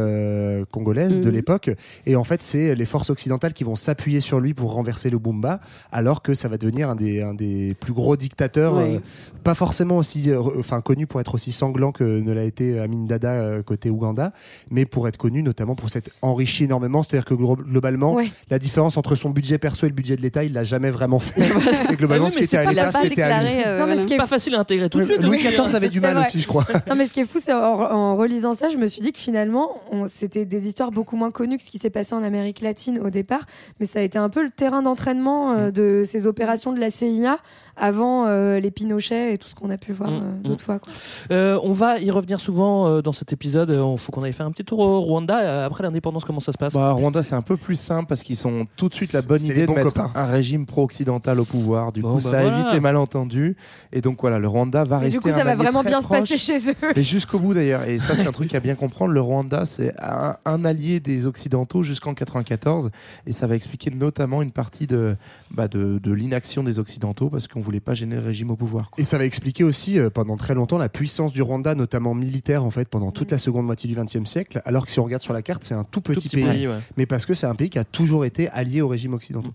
congolaise de l'époque, et en fait c'est les forces occidentales qui vont s'appuyer sur lui pour renverser le Lumumba, alors que ça va devenir un des plus gros dictateurs, pas forcément aussi connu pour être aussi sanglant que ne l'a été Amin Dada côté Ouganda, mais pour être connu notamment pour s'être enrichi énormément, c'est-à-dire que globalement la différence entre son budget perso et le budget de l'État, il l'a jamais vraiment fait. Et globalement, ce qui était à l'État, c'était à lui. C'est pas facile à intégrer tout de suite. Louis XIV avait du mal aussi, je crois. Non, mais ce qui est fou, c'est en relisant ça, je me suis dit que finalement, c'était des histoires beaucoup moins connues que ce qui s'est passé en Amérique latine au départ, mais ça a été un peu le terrain d'entraînement de ces opérations de la CIA avant les Pinochet et tout ce qu'on a pu voir d'autres fois. On va y revenir souvent dans cet épisode. Il faut qu'on aille faire un petit tour au Rwanda. Après l'indépendance, comment ça se passe ? Rwanda, c'est un peu plus simple parce qu'ils ont tout de suite la bonne idée de mettre un régime pro-occidental au pouvoir. Du coup, ça évite les malentendus. Et donc, le Rwanda va rester. Du coup, ça va vraiment bien se passer chez eux. Et jusqu'au bout, d'ailleurs. Et ça, c'est un truc à bien comprendre. Le Rwanda, c'est un allié des Occidentaux jusqu'en 1994. Et ça va expliquer notamment une partie de l'inaction des Occidentaux, parce qu'on voulait pas gêner le régime au pouvoir. Et ça va expliquer aussi pendant très longtemps la puissance du Rwanda, notamment militaire en fait, pendant toute la seconde moitié du XXe siècle, alors que si on regarde sur la carte, c'est un tout petit pays. Mais parce que c'est un pays qui a toujours été allié au régime occidental.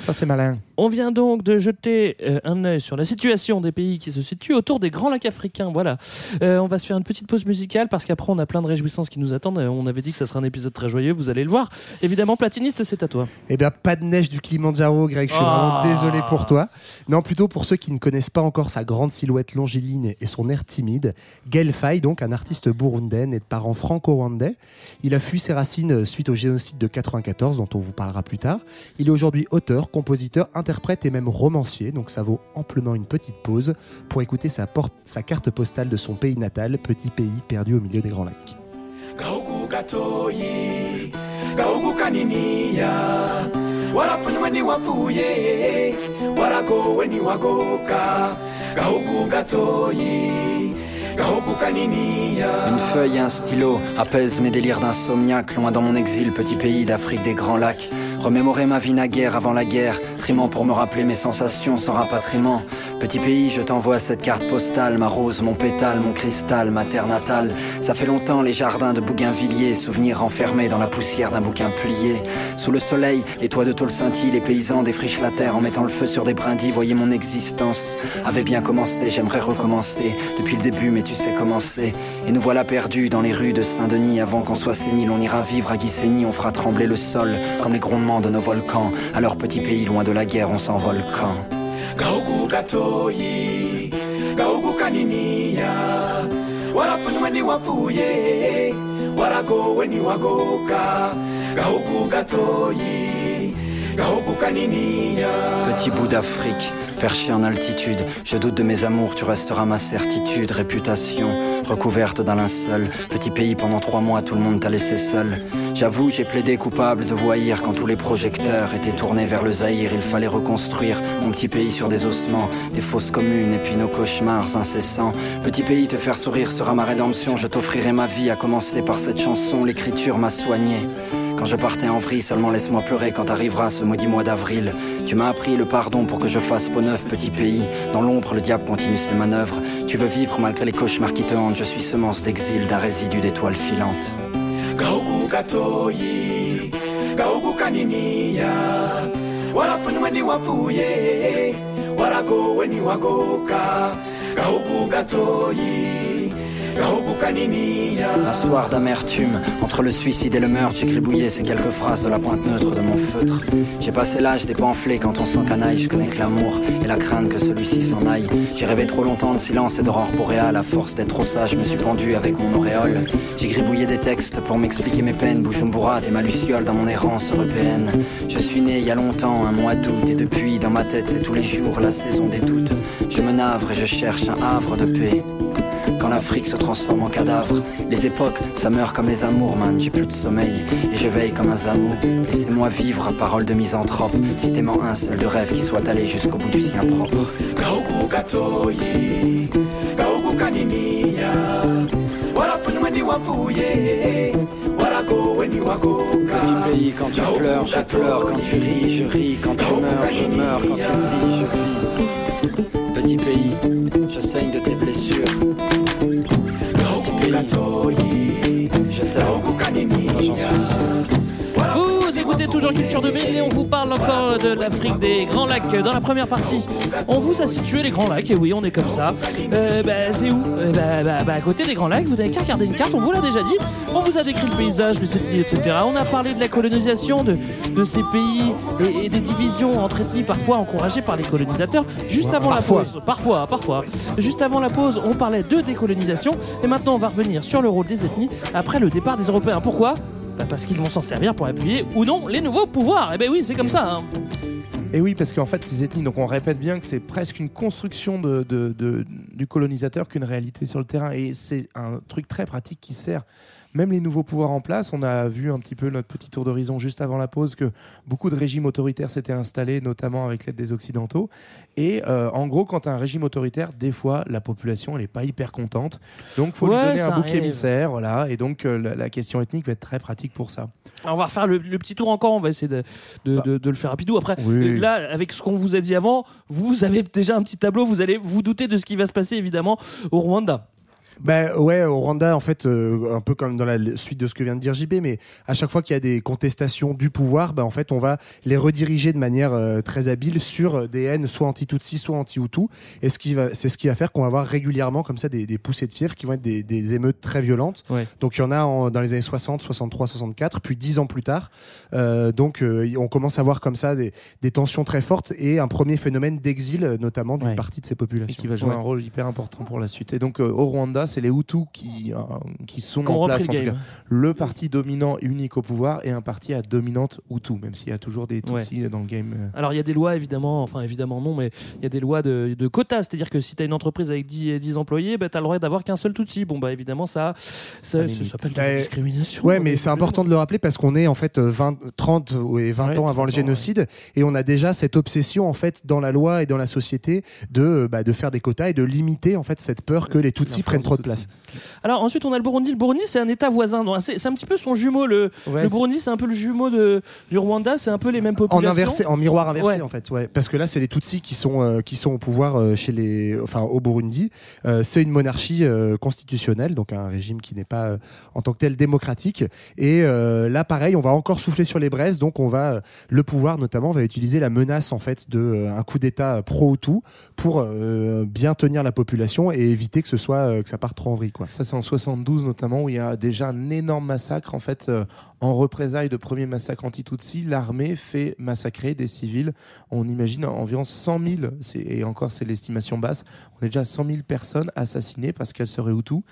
Ça, c'est malin. On vient donc de jeter un œil sur la situation des pays qui se situent autour des Grands Lacs africains. Voilà. On va se faire une petite pause musicale parce qu'après, on a plein de réjouissances qui nous attendent. On avait dit que ça serait un épisode très joyeux. Vous allez le voir. Évidemment, Platiniste, c'est à toi. Eh bien, pas de neige du Kilimandjaro, Greg. Je suis vraiment désolé pour toi. Non, plutôt pour ceux qui ne connaissent pas encore sa grande silhouette longiligne et son air timide. Gaël Faye, donc, un artiste burundais né de parents franco-rwandais. Il a fui ses racines suite au génocide de 94, dont on vous parlera plus tard. Il est aujourd'hui auteur, compositeur, interprète et même romancier, donc ça vaut amplement une petite pause pour écouter sa carte postale de son pays natal, petit pays perdu au milieu des Grands Lacs. Une feuille et un stylo apaisent mes délires d'insomniaque. Loin dans mon exil, petit pays d'Afrique des Grands Lacs. Remémorer ma vie naguère avant la guerre, trimant pour me rappeler mes sensations sans rapatriement. Petit pays, je t'envoie cette carte postale, ma rose, mon pétale, mon cristal, ma terre natale. Ça fait longtemps les jardins de Bougainvilliers, souvenirs enfermés dans la poussière d'un bouquin plié. Sous le soleil, les toits de tôle scintillent, les paysans défrichent la terre en mettant le feu sur des brindilles. Voyez mon existence avait bien commencé, j'aimerais recommencer depuis le début, mais tu sais comment c'est. Et nous voilà perdus dans les rues de Saint-Denis. Avant qu'on soit sénile, on ira vivre à Guissény, on fera trembler le sol comme les grondements de nos volcans. Alors petit pays, loin de la guerre, on s'envole quand? Gaugu gatoyi, gaugu kaniniya, warapunwe ni wapuye, waragowe ni wagoka, gaugu gatoyi, gaugu kaniniya. Petit bout d'Afrique, perché en altitude, je doute de mes amours, tu resteras ma certitude. Réputation recouverte d'un linceul, petit pays, pendant 3 mois, tout le monde t'a laissé seul. J'avoue, j'ai plaidé coupable de voyir quand tous les projecteurs étaient tournés vers le Zaïre. Il fallait reconstruire mon petit pays sur des ossements, des fosses communes et puis nos cauchemars incessants. Petit pays, te faire sourire sera ma rédemption. Je t'offrirai ma vie, à commencer par cette chanson. L'écriture m'a soigné quand je partais en vrille, seulement laisse-moi pleurer quand arrivera ce maudit mois d'avril. Tu m'as appris le pardon pour que je fasse peau neuve, petit pays. Dans l'ombre, le diable continue ses manœuvres. Tu veux vivre malgré les cauchemars qui te hantent. Je suis semence d'exil, d'un résidu d'étoiles filantes. Gaugu gatoyi, gaugu kaniniya, warafunwe ni wafuye, waragowe ni wagoka, gaugu gatoyi, gaugu kaniniya. Un soir d'amertume, entre le suicide et le meurtre, j'ai cribouillé ces quelques phrases de la pointe neutre de mon feutre. J'ai passé l'âge des pamphlets, quand on s'encanaille, je connais que l'amour et la crainte que celui-ci s'en aille. J'ai rêvé trop longtemps de silence et d'aurore boréale, à force d'être trop sage, je me suis pendu avec mon auréole. J'ai gribouillé des textes pour m'expliquer mes peines, Bujumbura et ma luciole dans mon errance européenne. Je suis né il y a longtemps, un mois d'août, et depuis dans ma tête c'est tous les jours la saison des doutes. Je me navre et je cherche un havre de paix. Quand l'Afrique se transforme en cadavre, les époques, ça meurt comme les amours, man. J'ai plus de sommeil et je veille comme un zamou. Laissez-moi vivre à parole de misanthrope, si t'aimant un seul de rêve qui soit allé jusqu'au bout du sien propre. Gaugu gatoyi, gaugu kaniniya. Petit pays, quand tu pleures, je pleure, quand tu ris, je ris, quand tu meurs, je meurs, quand tu vis, je vis. Petit pays, je saigne de tes blessures. Petit pays, je t'aime, ça j'en suis sûr. Vous écoutez toujours Culture 2000 et on vous parle encore de l'Afrique des Grands Lacs. Dans la première partie, on vous a situé les Grands Lacs, et oui, on est comme ça. C'est où ? À côté des Grands Lacs, vous n'avez qu'à regarder une carte, on vous l'a déjà dit. On vous a décrit le paysage, etc. On a parlé de la colonisation, de ces pays et des divisions entre ethnies, parfois encouragées par les colonisateurs. Juste avant la pause, parfois. Juste avant la pause, on parlait de décolonisation et maintenant on va revenir sur le rôle des ethnies après le départ des Européens. Pourquoi ? Parce qu'ils vont s'en servir pour appuyer ou non les nouveaux pouvoirs. Eh ben oui, c'est comme ça. Hein. Et oui, parce qu'en fait, ces ethnies, donc on répète bien que c'est presque une construction du colonisateur qu'une réalité sur le terrain. Et c'est un truc très pratique qui sert même les nouveaux pouvoirs en place. On a vu un petit peu notre petit tour d'horizon juste avant la pause que beaucoup de régimes autoritaires s'étaient installés, notamment avec l'aide des Occidentaux. Et en gros, quand tu as un régime autoritaire, des fois, la population, elle n'est pas hyper contente. Donc, il faut lui donner un bouc émissaire. Voilà. Et donc, la question ethnique va être très pratique pour ça. Alors, on va refaire le petit tour encore. On va essayer de le faire rapidou. Après, oui. Là, avec ce qu'on vous a dit avant, vous avez déjà un petit tableau. Vous allez vous douter de ce qui va se passer, évidemment, au Rwanda. Ben ouais, au Rwanda, en fait, un peu comme dans la suite de ce que vient de dire JB, mais à chaque fois qu'il y a des contestations du pouvoir, ben en fait, on va les rediriger de manière très habile sur des haines soit anti-Tutsi, soit anti-Hutu. Et c'est ce qui va faire qu'on va avoir régulièrement comme ça des poussées de fièvre qui vont être des émeutes très violentes. Ouais. Donc il y en a dans les années 60, 63, 64, puis 10 ans plus tard. On commence à voir comme ça des tensions très fortes et un premier phénomène d'exil, notamment d'une partie de ces populations. Et qui va jouer un rôle hyper important pour la suite. Et donc au Rwanda, c'est les Hutus qui sont en place, en tout cas, le parti dominant unique au pouvoir et un parti à dominante Hutu, même s'il y a toujours des Tutsis dans le game. Alors il y a des lois, évidemment non, mais il y a des lois de quotas, c'est-à-dire que si tu as une entreprise avec 10 employés, bah, tu as le droit d'avoir qu'un seul Tutsi. Bon, bah évidemment, ça s'appelle de la discrimination. Ouais, mais c'est important de le rappeler parce qu'on est en fait 30 ans avant le génocide et on a déjà cette obsession en fait dans la loi et dans la société de faire des quotas et de limiter en fait cette peur que les Tutsis prennent trop de place. Alors ensuite on a le Burundi. Le Burundi c'est un état voisin, c'est un petit peu son jumeau. Le Burundi c'est un peu le jumeau du Rwanda, c'est un peu les mêmes populations. En miroir inversé en fait. Ouais. Parce que là c'est les Tutsis qui sont au pouvoir au Burundi. C'est une monarchie constitutionnelle, donc un régime qui n'est pas en tant que tel démocratique. Et là pareil on va encore souffler sur les braises, donc on va le pouvoir notamment va utiliser la menace en fait d'un coup d'état pro-Hutu pour bien tenir la population et éviter que ça parte trop en vrille, quoi. Ça c'est en 72 notamment où il y a déjà un énorme massacre en fait en représailles de premier massacre anti-Tutsi, l'armée fait massacrer des civils. On imagine environ 100 000, et encore c'est l'estimation basse, on est déjà à 100 000 personnes assassinées parce qu'elles seraient Hutu. Ouais.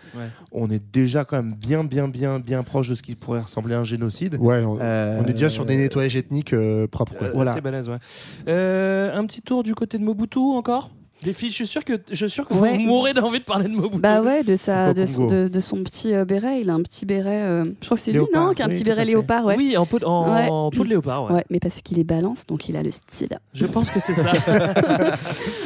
On est déjà quand même bien proche de ce qui pourrait ressembler à un génocide. Ouais, on est déjà sur des nettoyages ethniques propres. Voilà. C'est balèze, ouais. Un petit tour du côté de Mobutu encore. Les filles, je suis sûr que vous mourrez d'envie de parler de Mobutu. Bah ouais, de son petit béret. Il a un petit béret. Je crois que c'est léopard, lui, non, qui a un petit béret léopard, ouais. Oui, en peau de léopard, ouais. Ouais, mais parce qu'il est balance, donc il a le style. Je pense que c'est ça.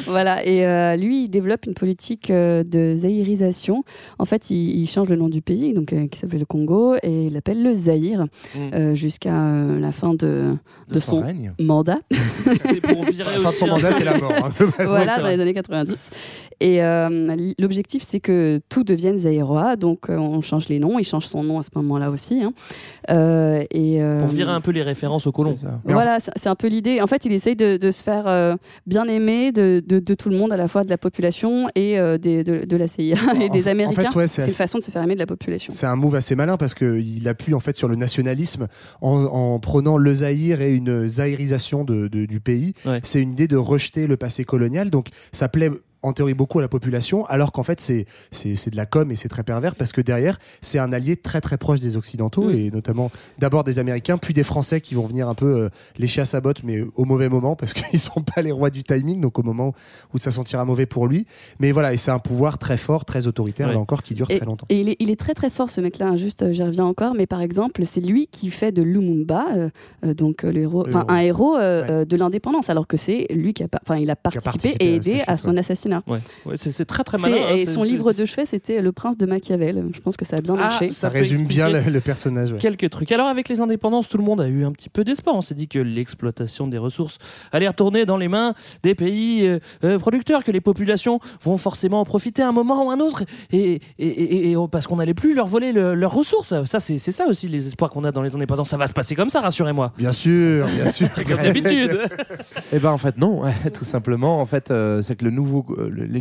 Voilà. Et lui, il développe une politique de zaïrisation. En fait, il change le nom du pays, donc qui s'appelait le Congo, et il l'appelle le Zaïre jusqu'à la fin de son mandat. La fin de son mandat, c'est la mort. Hein. Voilà. Ouais, 90. Et l'objectif, c'est que tout devienne zaïrois. Donc, on change les noms. Il change son nom à ce moment-là aussi. Hein. Pour virer un peu les références aux colons. Voilà, c'est un peu l'idée. En fait, il essaye de se faire bien aimer de tout le monde, à la fois de la population et de la CIA et des Américains. En fait, ouais, c'est une façon de se faire aimer de la population. C'est un move assez malin parce qu'il appuie en fait sur le nationalisme en prônant le Zaïre et une zaïrisation du pays. Ouais. C'est une idée de rejeter le passé colonial. Donc, ça plaît en théorie beaucoup à la population, alors qu'en fait c'est de la com et c'est très pervers parce que derrière c'est un allié très très proche des occidentaux et notamment d'abord des Américains puis des Français qui vont venir un peu les chiens à sa botte mais au mauvais moment parce qu'ils sont pas les rois du timing, donc au moment où ça sentira mauvais pour lui, mais voilà, et c'est un pouvoir très fort, très autoritaire là encore, qui dure très longtemps. Et il est très très fort ce mec là, j'y reviens encore, mais par exemple c'est lui qui fait de Lumumba un héros de l'indépendance, alors que c'est lui qui a participé et aidé à son assassinat. Ouais. Ouais, c'est très très malin. Et son livre de chevet, c'était Le Prince de Machiavel. Je pense que ça a bien marché. Ça résume bien le personnage. Ouais. Quelques trucs. Alors avec les indépendances, tout le monde a eu un petit peu d'espoir. On s'est dit que l'exploitation des ressources allait retourner dans les mains des pays producteurs, que les populations vont forcément en profiter à un moment ou à un autre, et parce qu'on n'allait plus leur voler leurs ressources. Ça, c'est ça aussi les espoirs qu'on a dans les indépendances. Ça va se passer comme ça, rassurez-moi. Bien sûr. Comme d'habitude. Et ben en fait non, tout simplement. En fait, c'est que les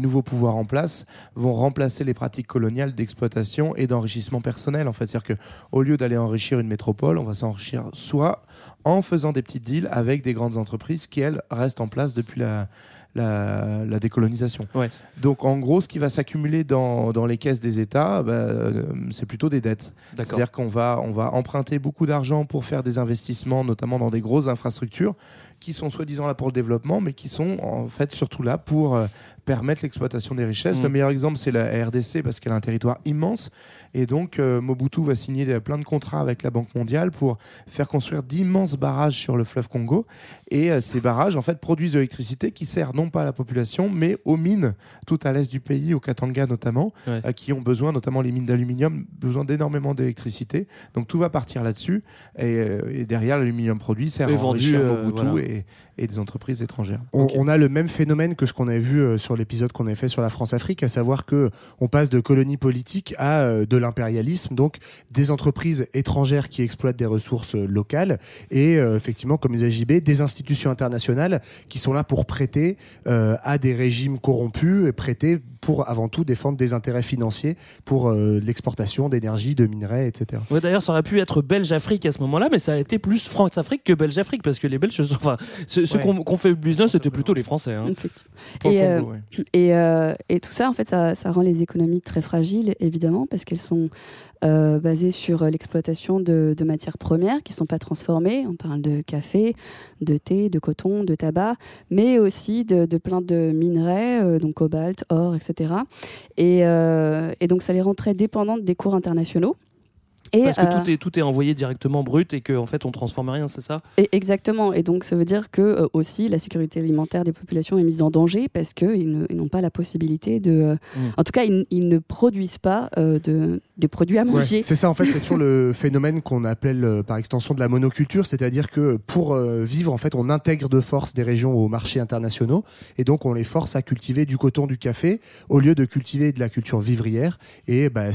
nouveaux pouvoirs en place vont remplacer les pratiques coloniales d'exploitation et d'enrichissement personnel. En fait, c'est-à-dire qu'au lieu d'aller enrichir une métropole, on va s'enrichir soit en faisant des petites deals avec des grandes entreprises qui, elles, restent en place depuis la décolonisation. Ouais. Donc, en gros, ce qui va s'accumuler dans les caisses des États, c'est plutôt des dettes. D'accord. C'est-à-dire qu'on va emprunter beaucoup d'argent pour faire des investissements, notamment dans des grosses infrastructures qui sont soi-disant là pour le développement, mais qui sont en fait surtout là pour permettre l'exploitation des richesses. Le meilleur exemple, c'est la RDC, parce qu'elle a un territoire immense. Et donc, Mobutu va signer plein de contrats avec la Banque mondiale pour faire construire d'immenses barrages sur le fleuve Congo. Et ces barrages, en fait, produisent de l'électricité qui sert non pas à la population, mais aux mines, tout à l'est du pays, au Katanga notamment, qui ont besoin, notamment les mines d'aluminium, besoin d'énormément d'électricité. Donc tout va partir là-dessus. Et derrière, l'aluminium produit sert à enrichir Mobutu et des entreprises étrangères. On a le même phénomène que ce qu'on avait vu sur sur l'épisode qu'on a fait sur la France-Afrique, à savoir que on passe de colonies politiques à de l'impérialisme, donc des entreprises étrangères qui exploitent des ressources locales et effectivement, comme les AJB, des institutions internationales qui sont là pour prêter à des régimes corrompus et prêter pour avant tout défendre des intérêts financiers pour l'exportation d'énergie, de minerais, etc. Ouais, d'ailleurs, ça aurait pu être Belge-Afrique à ce moment-là, mais ça a été plus France-Afrique que Belge-Afrique, parce que les Belges, enfin, ceux qu'on fait business, c'était plutôt les Français. Hein. Et tout ça, en fait, ça rend les économies très fragiles, évidemment, parce qu'elles sont basées sur l'exploitation de matières premières qui ne sont pas transformées. On parle de café, de thé, de coton, de tabac, mais aussi de plein de minerais, donc cobalt, or, etc. Et donc, ça les rend très dépendantes des cours internationaux. Parce que tout est envoyé directement brut et qu'en fait, on ne transforme rien, c'est ça ? Exactement. Et donc, ça veut dire que aussi, la sécurité alimentaire des populations est mise en danger parce qu'ils n'ont pas la possibilité de... En tout cas, ils ne produisent pas de produits à manger. Ouais. C'est ça, en fait. C'est toujours le phénomène qu'on appelle par extension de la monoculture. C'est-à-dire que pour vivre, en fait, on intègre de force des régions aux marchés internationaux et donc on les force à cultiver du coton, du café au lieu de cultiver de la culture vivrière. Et bah,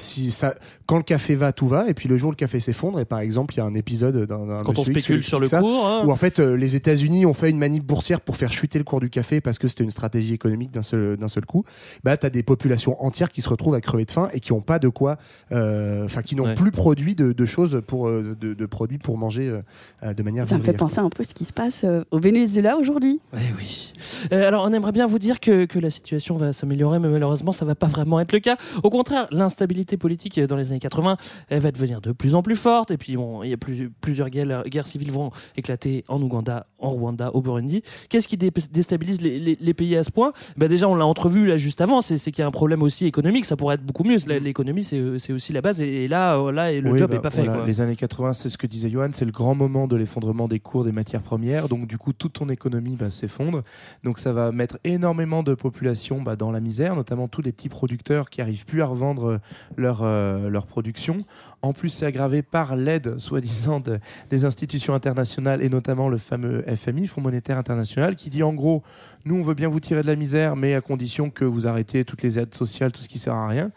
quand le café va, tout va. Et puis, le jour où le café s'effondre, et par exemple, il y a un épisode d'un quand on spécule sur le cours, hein. Où en fait les États-Unis ont fait une manip boursière pour faire chuter le cours du café parce que c'était une stratégie économique d'un seul coup. Bah, t'as des populations entières qui se retrouvent à crever de faim et qui n'ont pas de quoi, enfin, qui n'ont plus produit de choses pour de produits pour manger de manière vivrière. Ça me fait penser un peu ce qui se passe au Venezuela aujourd'hui. Oui. Alors, on aimerait bien vous dire que la situation va s'améliorer, mais malheureusement, ça va pas vraiment être le cas. Au contraire, l'instabilité politique dans les années 80, elle va devenir de plus en plus forte, et puis il y a plusieurs guerres civiles vont éclater en Ouganda, en Rwanda, au Burundi. Qu'est-ce qui déstabilise les pays à ce point ? Bah déjà, on l'a entrevu là juste avant, c'est qu'il y a un problème aussi économique, ça pourrait être beaucoup mieux. L'économie, c'est aussi la base, et là le job n'est pas fait. Quoi. Les années 80, c'est ce que disait Johan, c'est le grand moment de l'effondrement des cours des matières premières, donc du coup, toute ton économie s'effondre, donc ça va mettre énormément de populations dans la misère, notamment tous les petits producteurs qui n'arrivent plus à revendre leur production. En plus, c'est aggravé par l'aide, soi-disant, des institutions internationales et notamment le fameux FMI, Fonds monétaire international, qui dit en gros, nous on veut bien vous tirer de la misère, mais à condition que vous arrêtez toutes les aides sociales, tout ce qui sert à rien.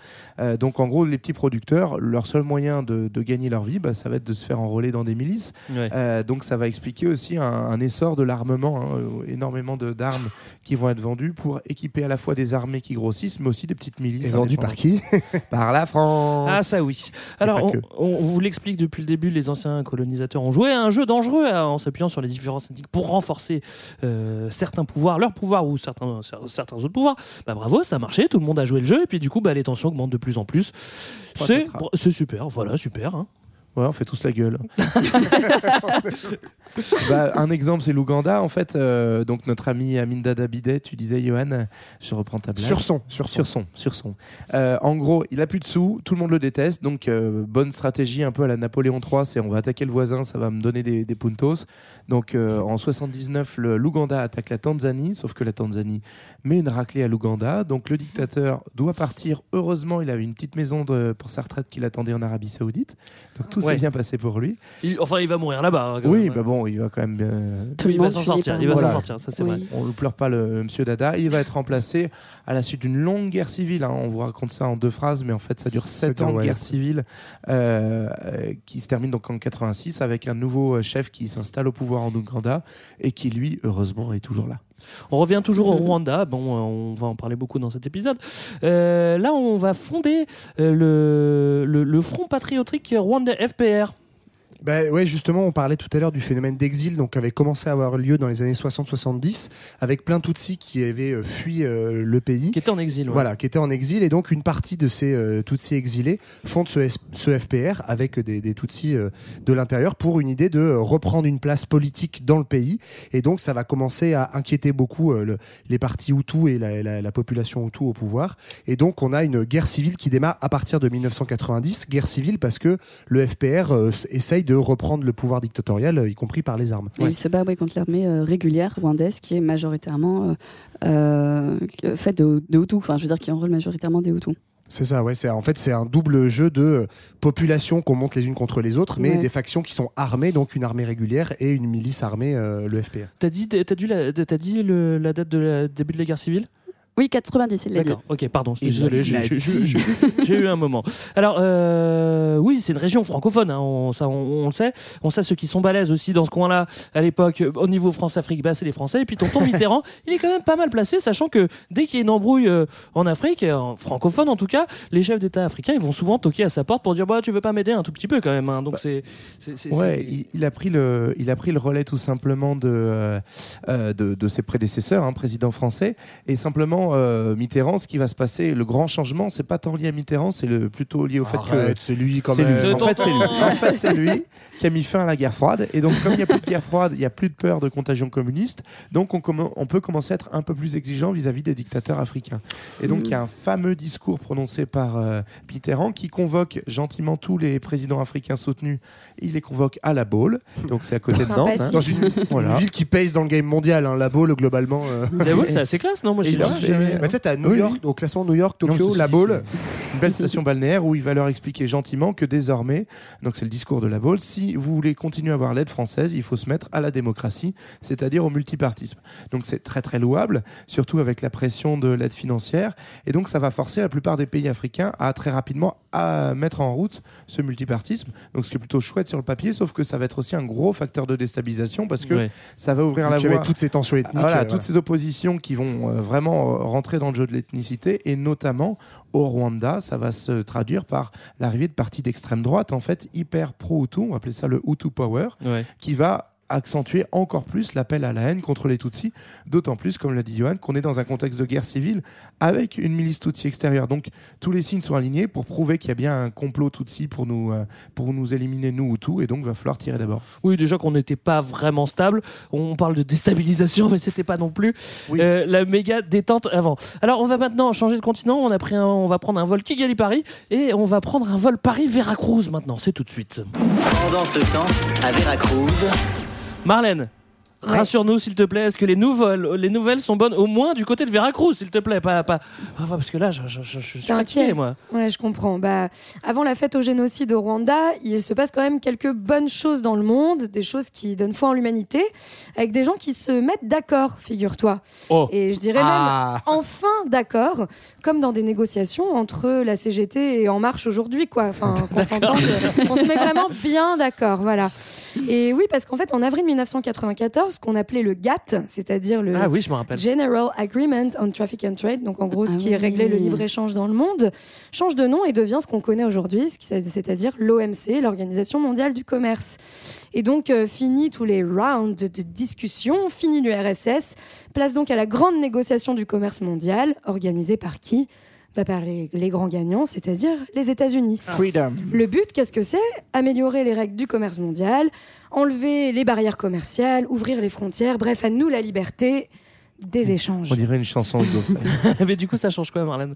Donc en gros, les petits producteurs, leur seul moyen de gagner leur vie, ça va être de se faire enrôler dans des milices. Ouais. Donc ça va expliquer aussi un essor de l'armement, énormément d'armes qui vont être vendues pour équiper à la fois des armées qui grossissent, mais aussi des petites milices. Et vendues par qui ? Par la France. Ah ça oui. Alors on vous l'explique depuis le début, les anciens colonisateurs ont joué à un jeu dangereux en s'appuyant sur les différences ethniques pour renforcer certains pouvoirs, leurs pouvoirs ou certains autres pouvoirs. Bah bravo, ça a marché, tout le monde a joué le jeu et puis du coup les tensions augmentent de plus en plus. C'est super, voilà, super. Hein. Ouais, on fait tous la gueule. Un exemple, c'est l'Ouganda. En fait, donc notre ami Amin Dada, tu disais, Johan, je reprends ta blague. Sur son. En gros, il a plus de sous, tout le monde le déteste. Donc, bonne stratégie un peu à la Napoléon III, c'est on va attaquer le voisin, ça va me donner des puntos. Donc, en 79, l'Ouganda attaque la Tanzanie, sauf que la Tanzanie met une raclée à l'Ouganda. Donc, le dictateur doit partir. Heureusement, il avait une petite maison pour sa retraite qu'il attendait en Arabie Saoudite. Donc, tout s'est bien passé pour lui. Il va mourir là-bas. Oui, mais bon, il va quand même. Il va s'en sortir. Ça c'est vrai. On ne pleure pas le monsieur Dada. Il va être remplacé à la suite d'une longue guerre civile. Hein. On vous raconte ça en deux phrases, mais en fait, ça dure 7 ans de guerre civile qui se termine donc en 86 avec un nouveau chef qui s'installe au pouvoir en Ouganda et qui, lui, heureusement, est toujours là. On revient toujours au Rwanda, on va en parler beaucoup dans cet épisode. Là, on va fonder le Front patriotique Rwanda FPR. Ouais, justement, on parlait tout à l'heure du phénomène d'exil qui avait commencé à avoir lieu dans les années 60-70 avec plein de Tutsis qui avaient fui le pays. Qui étaient en exil. Ouais. Voilà, qui étaient en exil. Et donc, une partie de ces Tutsis exilés fondent ce FPR avec des Tutsis de l'intérieur pour une idée de reprendre une place politique dans le pays. Et donc, ça va commencer à inquiéter beaucoup les partis Hutus et la population Hutu au pouvoir. Et donc, on a une guerre civile qui démarre à partir de 1990. Guerre civile parce que le FPR essaye de reprendre le pouvoir dictatorial, y compris par les armes. Et il se bat contre l'armée régulière rwandaise qui est majoritairement faite de Hutus, enfin je veux dire qui enrôle majoritairement des Hutus. C'est ça, ouais. En fait, c'est un double jeu de populations qu'on monte les unes contre les autres, mais des factions qui sont armées, donc une armée régulière et une milice armée, le FPR. T'as dit la date du début de la guerre civile ? Oui, 90, il l'a dit. D'accord, ok, pardon, désolé, j'ai eu un moment. Alors, oui, c'est une région francophone, hein, on le sait. On sait ceux qui sont balèzes aussi dans ce coin-là, à l'époque, au niveau France-Afrique, bah, c'est les Français. Et puis tonton Mitterrand, il est quand même pas mal placé, sachant que dès qu'il y a une embrouille en Afrique, francophone en tout cas, les chefs d'État africains, ils vont souvent toquer à sa porte pour dire bah, « tu veux pas m'aider un tout petit peu quand même hein. ?» Donc bah, ouais, il a pris le relais tout simplement de ses prédécesseurs, hein, président français, et simplement Mitterrand, ce qui va se passer, le grand changement, c'est pas tant lié à Mitterrand, c'est plutôt lié au fait que c'est lui quand même. En fait, c'est lui qui a mis fin à la guerre froide. Et donc, comme il n'y a plus de guerre froide, il n'y a plus de peur de contagion communiste. Donc, on peut commencer à être un peu plus exigeant vis-à-vis des dictateurs africains. Et donc, il y a un fameux discours prononcé par Mitterrand qui convoque gentiment tous les présidents africains soutenus. Il les convoque à La Baule, donc c'est à côté de Nantes, hein. Dans une ville qui pèse dans le game mondial, hein, La Baule globalement. La Baule, c'est assez classe, non? Moi, tu sais, t'as New York, au classement New York, Tokyo, La Baule, une belle station balnéaire où il va leur expliquer gentiment que désormais, donc c'est le discours de La Baule, si vous voulez continuer à avoir l'aide française, il faut se mettre à la démocratie, c'est-à-dire au multipartisme. Donc c'est très très louable, surtout avec la pression de l'aide financière, et donc ça va forcer la plupart des pays africains à très rapidement à mettre en route ce multipartisme. Donc ce qui est plutôt chouette sur le papier, sauf que ça va être aussi un gros facteur de déstabilisation parce que ça va ouvrir la voie à toutes ces tensions ethniques, toutes ces oppositions qui vont vraiment rentrer dans le jeu de l'ethnicité, et notamment au Rwanda, ça va se traduire par l'arrivée de partis d'extrême droite en fait hyper pro-Hutu, on va appeler ça le Hutu Power, qui va accentuer encore plus l'appel à la haine contre les Tutsis, d'autant plus, comme l'a dit Johan, qu'on est dans un contexte de guerre civile avec une milice Tutsi extérieure. Donc tous les signes sont alignés pour prouver qu'il y a bien un complot Tutsi pour nous éliminer, nous Hutus, et donc il va falloir tirer d'abord. Oui, déjà qu'on n'était pas vraiment stable, on parle de déstabilisation, mais c'était pas non plus la méga détente avant. Alors on va maintenant changer de continent, on va prendre un vol Kigali-Paris, et on va prendre un vol Paris-Veracruz maintenant, c'est tout de suite. Pendant ce temps, à Veracruz... Marlène, rassure-nous s'il te plaît, est-ce que les nouvelles sont bonnes au moins du côté de Veracruz, s'il te plaît, pas... Ah, parce que là, je suis fatiguée, moi. Ouais, je comprends. Bah, avant la fête au génocide au Rwanda, il se passe quand même quelques bonnes choses dans le monde, des choses qui donnent foi en l'humanité, avec des gens qui se mettent d'accord, figure-toi. Oh. Et je dirais même enfin d'accord, comme dans des négociations entre la CGT et En Marche aujourd'hui, quoi. Enfin, qu'on s'entende, on se met vraiment bien d'accord, voilà. Et oui, parce qu'en fait, en avril 1994, ce qu'on appelait le GATT, c'est-à-dire le General Agreement on Traffic and Trade, donc en gros ce qui réglait le libre-échange dans le monde, change de nom et devient ce qu'on connaît aujourd'hui, c'est-à-dire l'OMC, l'Organisation Mondiale du Commerce. Et donc, fini tous les rounds de discussion, fini l'URSS, place donc à la grande négociation du commerce mondial, organisée par qui ? Bah, par les grands gagnants, c'est-à-dire les États-Unis. Freedom. Le but, qu'est-ce que c'est ? Améliorer les règles du commerce mondial, enlever les barrières commerciales, ouvrir les frontières, bref, à nous la liberté des échanges. On dirait une chanson. Mais du coup, ça change quoi, Marlène ?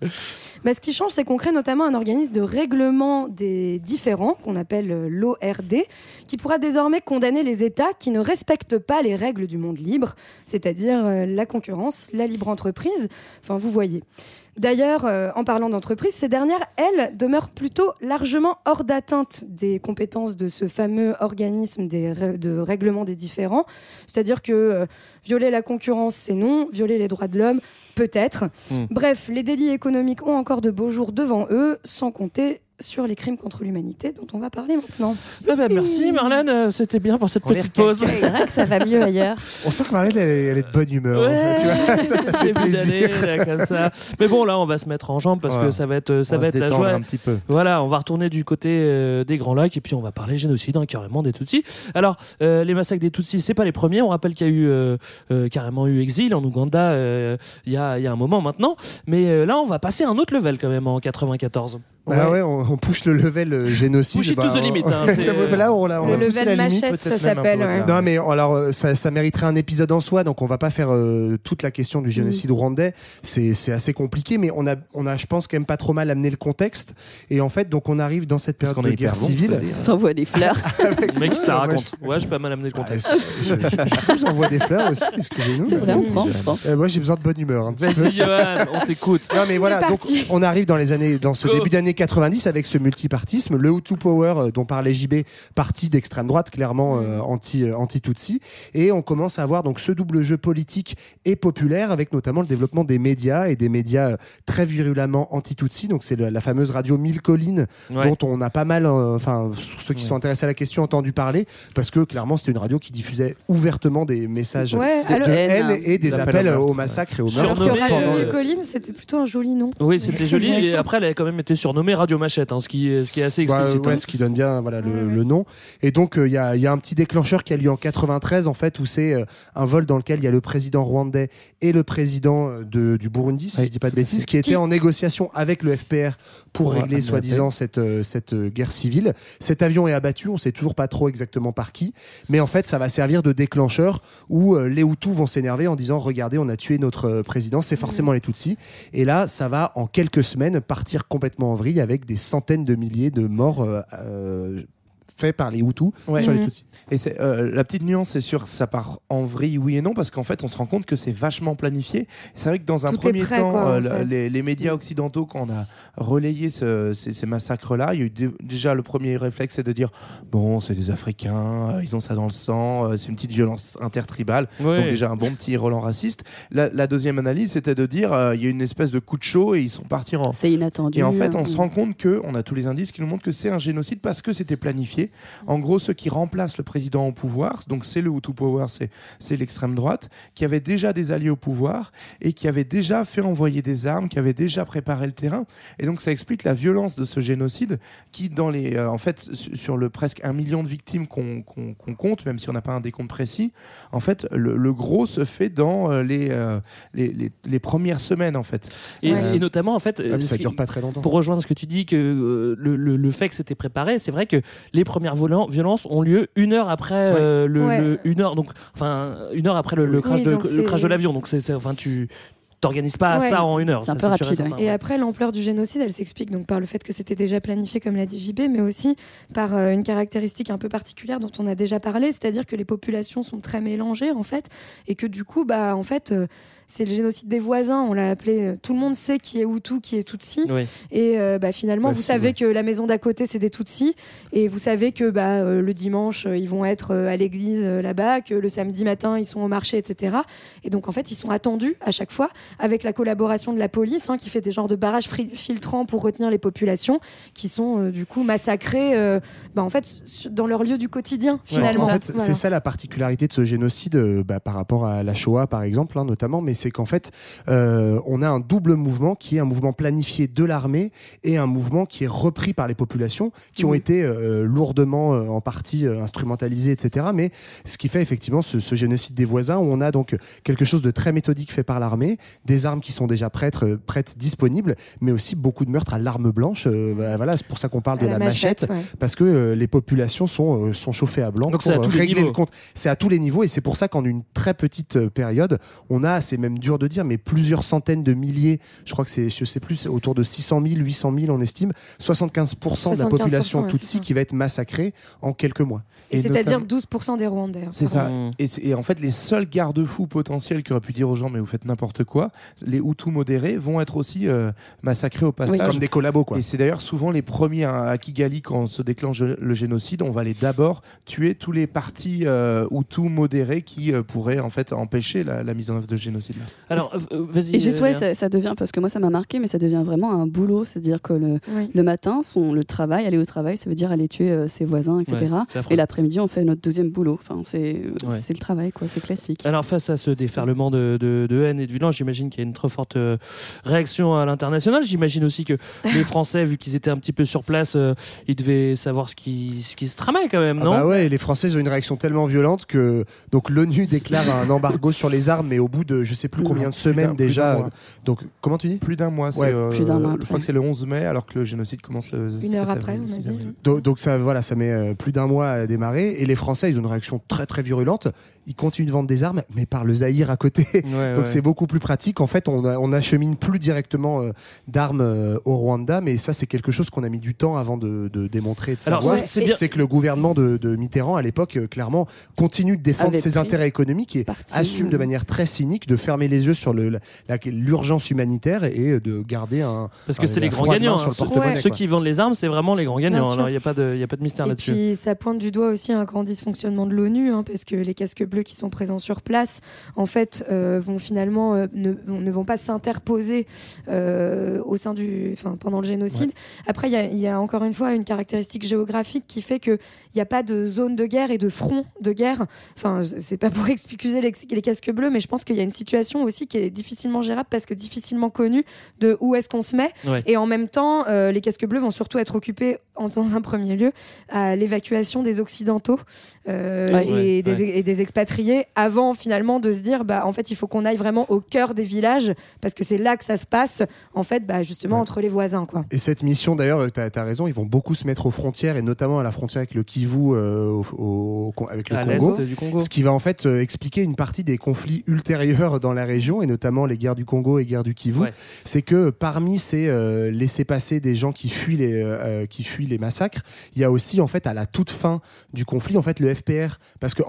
Bah, ce qui change, c'est qu'on crée notamment un organisme de règlement des différends, qu'on appelle l'ORD, qui pourra désormais condamner les États qui ne respectent pas les règles du monde libre, c'est-à-dire la concurrence, la libre entreprise, enfin, vous voyez. D'ailleurs, en parlant d'entreprises, ces dernières, elles, demeurent plutôt largement hors d'atteinte des compétences de ce fameux organisme de règlement des différends. C'est-à-dire que violer la concurrence, c'est non, violer les droits de l'homme, peut-être. Bref, les délits économiques ont encore de beaux jours devant eux, sans compter sur les crimes contre l'humanité dont on va parler maintenant. Merci Marlène, c'était bien pour cette petite pause. C'est vrai que ça va mieux ailleurs. On sent que Marlène elle est de bonne humeur. En fait, tu vois, ça fait plaisir. Là, comme ça. Mais bon, là on va se mettre en jambe parce que ça va être la joie. Un petit peu. Voilà, on va retourner du côté des Grands Lacs et puis on va parler génocide, hein, carrément des Tutsis. Alors les massacres des Tutsis, c'est pas les premiers. On rappelle qu'il y a eu carrément eu exil en Ouganda il y a un moment maintenant. Mais là on va passer à un autre level quand même en 94. Ah ouais, on push le level génocide. Push to the limit. Là, on a poussé la limite. Le level machette, ça s'appelle. Non, mais alors, ça mériterait un épisode en soi, donc on va pas faire toute la question du génocide rwandais. C'est assez compliqué, mais on a, je pense, quand même pas trop mal amené le contexte. Et en fait, donc on arrive dans cette période de guerre civile. On s'envoie des fleurs. Le mec, ça raconte. Ouais, j'ai pas mal amené le contexte. Je vous envoie des fleurs aussi, excusez-nous. C'est vrai, moi, j'ai besoin de bonne humeur. Vas-y, Johan, on t'écoute. Non, mais voilà, donc on arrive dans ce début d'année 90, avec ce multipartisme, le Hutu Power dont parlait JB, parti d'extrême droite, clairement anti-Tutsi, et on commence à avoir donc ce double jeu politique et populaire, avec notamment le développement des médias, et des médias très virulemment anti-Tutsi. Donc c'est la fameuse radio Mille Collines, ouais, dont on a pas mal, enfin ceux qui, ouais, sont intéressés à la question, entendu parler, parce que clairement c'était une radio qui diffusait ouvertement des messages, ouais, de haine, et des appels au massacre, ouais, et au meurtre. Radio Mille Collines, c'était plutôt un joli nom. Oui, c'était joli, et après elle avait quand même été surnommée Radio Machette, hein, ce qui est assez explicite. Ouais, ce qui donne bien, voilà, le nom. Et donc il y a un petit déclencheur qui a lieu en 93, en fait, où c'est un vol dans lequel il y a le président rwandais et le président du Burundi, si je ne dis pas de bêtises, qui était en négociation avec le FPR pour régler soi-disant cette guerre civile. Cet avion est abattu, on ne sait toujours pas trop exactement par qui, mais en fait ça va servir de déclencheur où les Hutus vont s'énerver en disant: regardez, on a tué notre président, c'est forcément les Tutsis. Et là ça va en quelques semaines partir complètement en vrille, avec des centaines de milliers de morts faits par les Hutus, ouais, sur les Tutsis. Et c'est, la petite nuance, c'est sûr, ça part en vrille, oui et non, parce qu'en fait, on se rend compte que c'est vachement planifié. C'est vrai que dans un premier temps, les médias occidentaux, quand on a relayé ces massacres-là, il y a eu déjà le premier réflexe, c'est de dire: bon, c'est des Africains, ils ont ça dans le sang, c'est une petite violence intertribale, ouais, donc déjà un bon petit relent raciste. La deuxième analyse, c'était de dire: il y a une espèce de coup de chaud et ils sont partis en... C'est inattendu. Et en fait, on se rend compte qu'on a tous les indices qui nous montrent que c'est un génocide, parce que c'était planifié. En gros, ceux qui remplacent le président au pouvoir, donc c'est le Hutu Power, c'est l'extrême droite, qui avait déjà des alliés au pouvoir et qui avait déjà fait envoyer des armes, qui avait déjà préparé le terrain. Et donc ça explique la violence de ce génocide qui, dans les, en fait, sur le presque 1 million de victimes qu'on compte, même si on n'a pas un décompte précis, en fait, le gros se fait dans les premières semaines, en fait. Et notamment, en fait, ça dure pas très longtemps. Pour rejoindre ce que tu dis, que le fait que c'était préparé, c'est vrai que les premières violences ont lieu 1 heure après, ouais, le crash, oui, le crash de l'avion. Donc c'est enfin t'organises pas, ouais, ça en 1 heure. C'est un peu rapide. Ouais. Et après, l'ampleur du génocide, elle s'explique donc par le fait que c'était déjà planifié, comme l'a dit JB, mais aussi par une caractéristique un peu particulière dont on a déjà parlé, c'est-à-dire que les populations sont très mélangées, en fait, et que du coup, bah, en fait... c'est le génocide des voisins, on l'a appelé. Tout le monde sait qui est Hutu, qui est Tutsi, oui. Et bah, finalement, vous savez, vrai, que la maison d'à côté c'est des Tutsis, et vous savez que bah, le dimanche ils vont être à l'église là-bas, que le samedi matin ils sont au marché, etc. Et donc en fait ils sont attendus à chaque fois, avec la collaboration de la police, hein, qui fait des genres de barrages filtrants pour retenir les populations qui sont du coup massacrées bah, en fait dans leur lieu du quotidien, finalement. Ouais, en fait, voilà, c'est ça la particularité de ce génocide, bah, par rapport à la Shoah par exemple, hein, notamment, mais c'est qu'en fait, on a un double mouvement qui est un mouvement planifié de l'armée et un mouvement qui est repris par les populations qui ont été lourdement en partie instrumentalisées, etc. Mais ce qui fait effectivement ce génocide des voisins, où on a donc quelque chose de très méthodique fait par l'armée, des armes qui sont déjà prêtes, disponibles, mais aussi beaucoup de meurtres à l'arme blanche. Voilà, c'est pour ça qu'on parle de la machette, ouais, parce que les populations sont chauffées à blanc. Donc pour régler le compte. C'est à tous les niveaux, et c'est pour ça qu'en une très petite période, on a assez, même dur de dire, mais plusieurs centaines de milliers, je crois que c'est autour de 600 000, 800 000 on estime, 75% de la population Tutsi qui va être massacrée en quelques mois. Et c'est-à-dire 12% des Rwandais. C'est ça. Et en fait, les seuls garde-fous potentiels qui auraient pu dire aux gens: mais vous faites n'importe quoi, les Hutus modérés vont être aussi massacrés au passage. Oui. Comme des collabos, quoi. Et c'est d'ailleurs souvent les premiers à Kigali, quand se déclenche le génocide, on va aller d'abord tuer tous les partis Hutus modérés qui pourraient en fait empêcher la mise en œuvre de génocide. Alors, vas-y. Et juste, ouais, ça devient, parce que moi ça m'a marqué, mais ça devient vraiment un boulot. C'est-à-dire que le matin, le travail, aller au travail, ça veut dire aller tuer ses voisins, etc. Ouais, et l'après-midi, on fait notre deuxième boulot. Enfin, c'est le travail, quoi. C'est classique. Alors, face à ce déferlement de haine et de violence, j'imagine qu'il y a une très forte réaction à l'international. J'imagine aussi que les Français, vu qu'ils étaient un petit peu sur place, ils devaient savoir ce qui se tramait quand même, non ? Ah bah ouais, les Français ont une réaction tellement violente que donc l'ONU déclare un embargo sur les armes, mais au bout de je sais plus combien de semaines déjà. Donc, comment tu dis ? Plus d'un mois. Ouais, plus d'un mois après. Je crois que c'est le 11 mai, alors que le génocide commence le 7 avril. 1 heure après, on a dit. Donc ça met plus d'un mois à démarrer. Et les Français, ils ont une réaction très, très virulente. Ils continuent de vendre des armes, mais par le Zaïre à côté. Ouais, donc, c'est beaucoup plus pratique. En fait, on achemine plus directement d'armes au Rwanda, mais ça, c'est quelque chose qu'on a mis du temps avant de démontrer et de savoir. Alors, c'est que le gouvernement de Mitterrand, à l'époque, clairement, continue de défendre ses intérêts économiques et assume de manière très cynique de faire fermer les yeux sur l'urgence humanitaire et de garder un. Parce que c'est les grands gagnants. Hein, ceux qui vendent les armes, c'est vraiment les grands gagnants. Alors il n'y a pas de mystère là-dessus. Et puis ça pointe du doigt aussi un grand dysfonctionnement de l'ONU, hein, parce que les casques bleus qui sont présents sur place, en fait, vont finalement ne vont pas s'interposer au sein pendant le génocide. Ouais. Après, il y a encore une fois une caractéristique géographique qui fait qu'il n'y a pas de zone de guerre et de front de guerre. Enfin, c'est pas pour excuser les casques bleus, mais je pense qu'il y a une situation aussi qui est difficilement gérable parce que difficilement connue de où est-ce qu'on se met. Ouais. Et en même temps, les casques bleus vont surtout être occupés dans un premier lieu à l'évacuation des Occidentaux et des expatriés avant finalement de se dire en fait il faut qu'on aille vraiment au cœur des villages parce que c'est là que ça se passe en fait justement entre les voisins quoi. Et cette mission d'ailleurs t'as raison, ils vont beaucoup se mettre aux frontières et notamment à la frontière avec le Kivu avec le Congo, ce qui va en fait expliquer une partie des conflits ultérieurs dans la région et notamment les guerres du Congo et guerres du Kivu. Ouais. C'est que parmi ces laissés-passer des gens qui fuient les massacres, il y a aussi en fait à la toute fin du conflit en fait le FPR parce que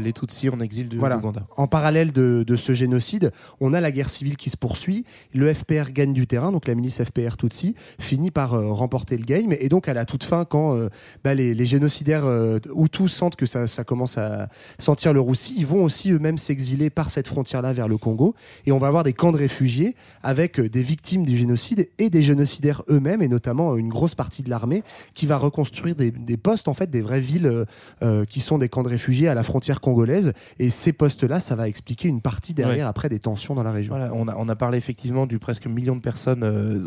les Tutsis en exil de l'Ouganda. En parallèle de ce génocide, on a la guerre civile qui se poursuit, le FPR gagne du terrain, donc la milice FPR Tutsi finit par remporter le game et donc à la toute fin quand les génocidaires Hutus sentent que ça commence à sentir le roussi, ils vont aussi eux-mêmes s'exiler par cette frontière-là vers le Congo et on va avoir des camps de réfugiés avec des victimes du génocide et des génocidaires eux-mêmes et notamment une grosse partie de l'armée qui va reconstruire des postes en fait, des vraies villes qui sont des camps de réfugiés à la frontière congolaise et ces postes-là, ça va expliquer une partie derrière après des tensions dans la région. Voilà, on a parlé effectivement du presque million de personnes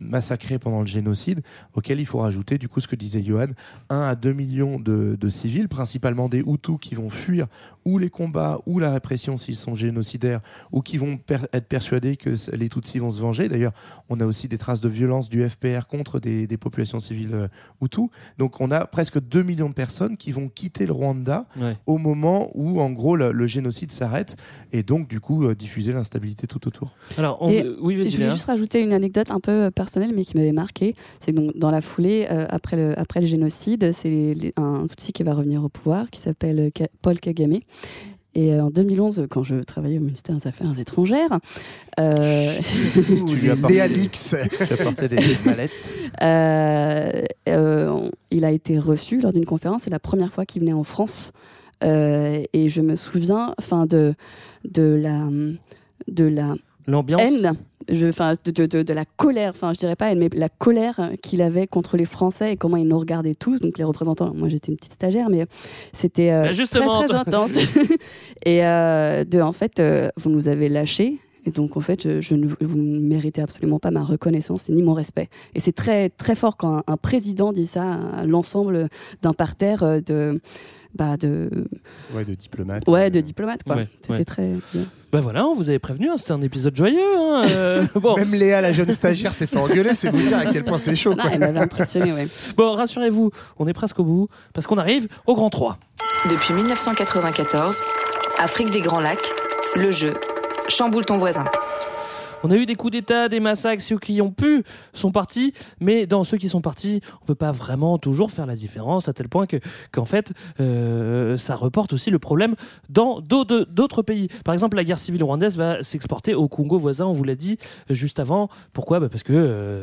massacrées pendant le génocide auquel il faut rajouter du coup ce que disait Johan, 1 à 2 millions de civils, principalement des Hutus qui vont fuir ou les combats ou la répression s'ils sont génocidaires ou qui vont être persuadés que les Tutsis vont se venger. D'ailleurs, on a aussi des traces de violence du FPR contre des populations civiles Hutus. Donc on a presque 2 millions de personnes qui vont quitter le Rwanda au moment où en gros le génocide s'arrête et donc du coup diffuser l'instabilité tout autour. Alors, je voulais juste rajouter une anecdote un peu personnelle mais qui m'avait marqué. C'est donc dans la foulée après le génocide, c'est un Tutsi qui va revenir au pouvoir qui s'appelle Paul Kagame. Et en 2011, quand je travaillais au ministère des Affaires étrangères... tu apportais des mallettes. Il a été reçu lors d'une conférence. C'est la première fois qu'il venait en France. Et je me souviens de la l'ambiance. Haine. De la colère, je dirais pas, mais la colère qu'il avait contre les Français et comment ils nous regardaient tous, donc les représentants. Moi j'étais une petite stagiaire, mais c'était très intense. Et vous nous avez lâchés. Et donc, en fait, vous ne méritez absolument pas ma reconnaissance ni mon respect. Et c'est très, très fort quand un président dit ça à l'ensemble d'un parterre de diplomates. Ouais, de diplomates, quoi. Ouais, c'était très... on vous avait prévenu, c'était un épisode joyeux. Même Léa, la jeune stagiaire, s'est fait engueuler, c'est vous dire à quel point c'est chaud. Non, quoi. Elle m'avait impressionné, ouais. Bon, rassurez-vous, on est presque au bout, parce qu'on arrive au Grand 3. Depuis 1994, Afrique des Grands Lacs, le jeu... Chamboule ton voisin. On a eu des coups d'État, des massacres, ceux qui ont pu sont partis, mais dans ceux qui sont partis, on ne peut pas vraiment toujours faire la différence, à tel point qu'en fait, ça reporte aussi le problème dans d'autres pays. Par exemple, la guerre civile rwandaise va s'exporter au Congo voisin, on vous l'a dit juste avant. Pourquoi ? Parce que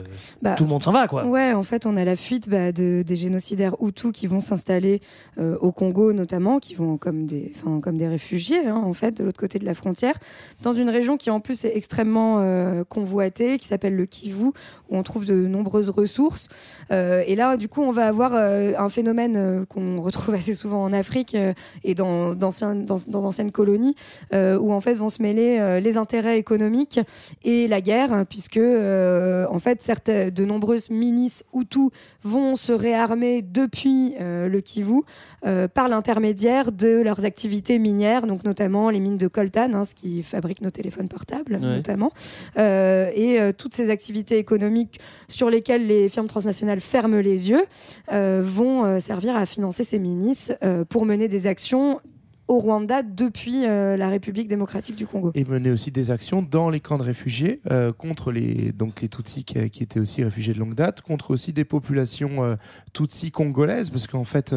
tout le monde s'en va, quoi. Ouais, en fait, on a la fuite des génocidaires Hutus qui vont s'installer au Congo, notamment, qui vont comme des réfugiés, hein, en fait, de l'autre côté de la frontière, dans une région qui, en plus, est extrêmement... convoité, qui s'appelle le Kivu, où on trouve de nombreuses ressources. Et là, du coup, on va avoir un phénomène qu'on retrouve assez souvent en Afrique et dans d'anciennes colonies, où en fait vont se mêler les intérêts économiques et la guerre, puisque en fait, de nombreuses milices Hutus vont se réarmer depuis le Kivu par l'intermédiaire de leurs activités minières, donc notamment les mines de Coltan, hein, ce qui fabrique nos téléphones portables, notamment. Toutes ces activités économiques sur lesquelles les firmes transnationales ferment les yeux vont servir à financer ces milices pour mener des actions au Rwanda depuis la République démocratique du Congo. Et mener aussi des actions dans les camps de réfugiés contre les Tutsis qui étaient aussi réfugiés de longue date, contre aussi des populations Tutsis congolaises, parce qu'en fait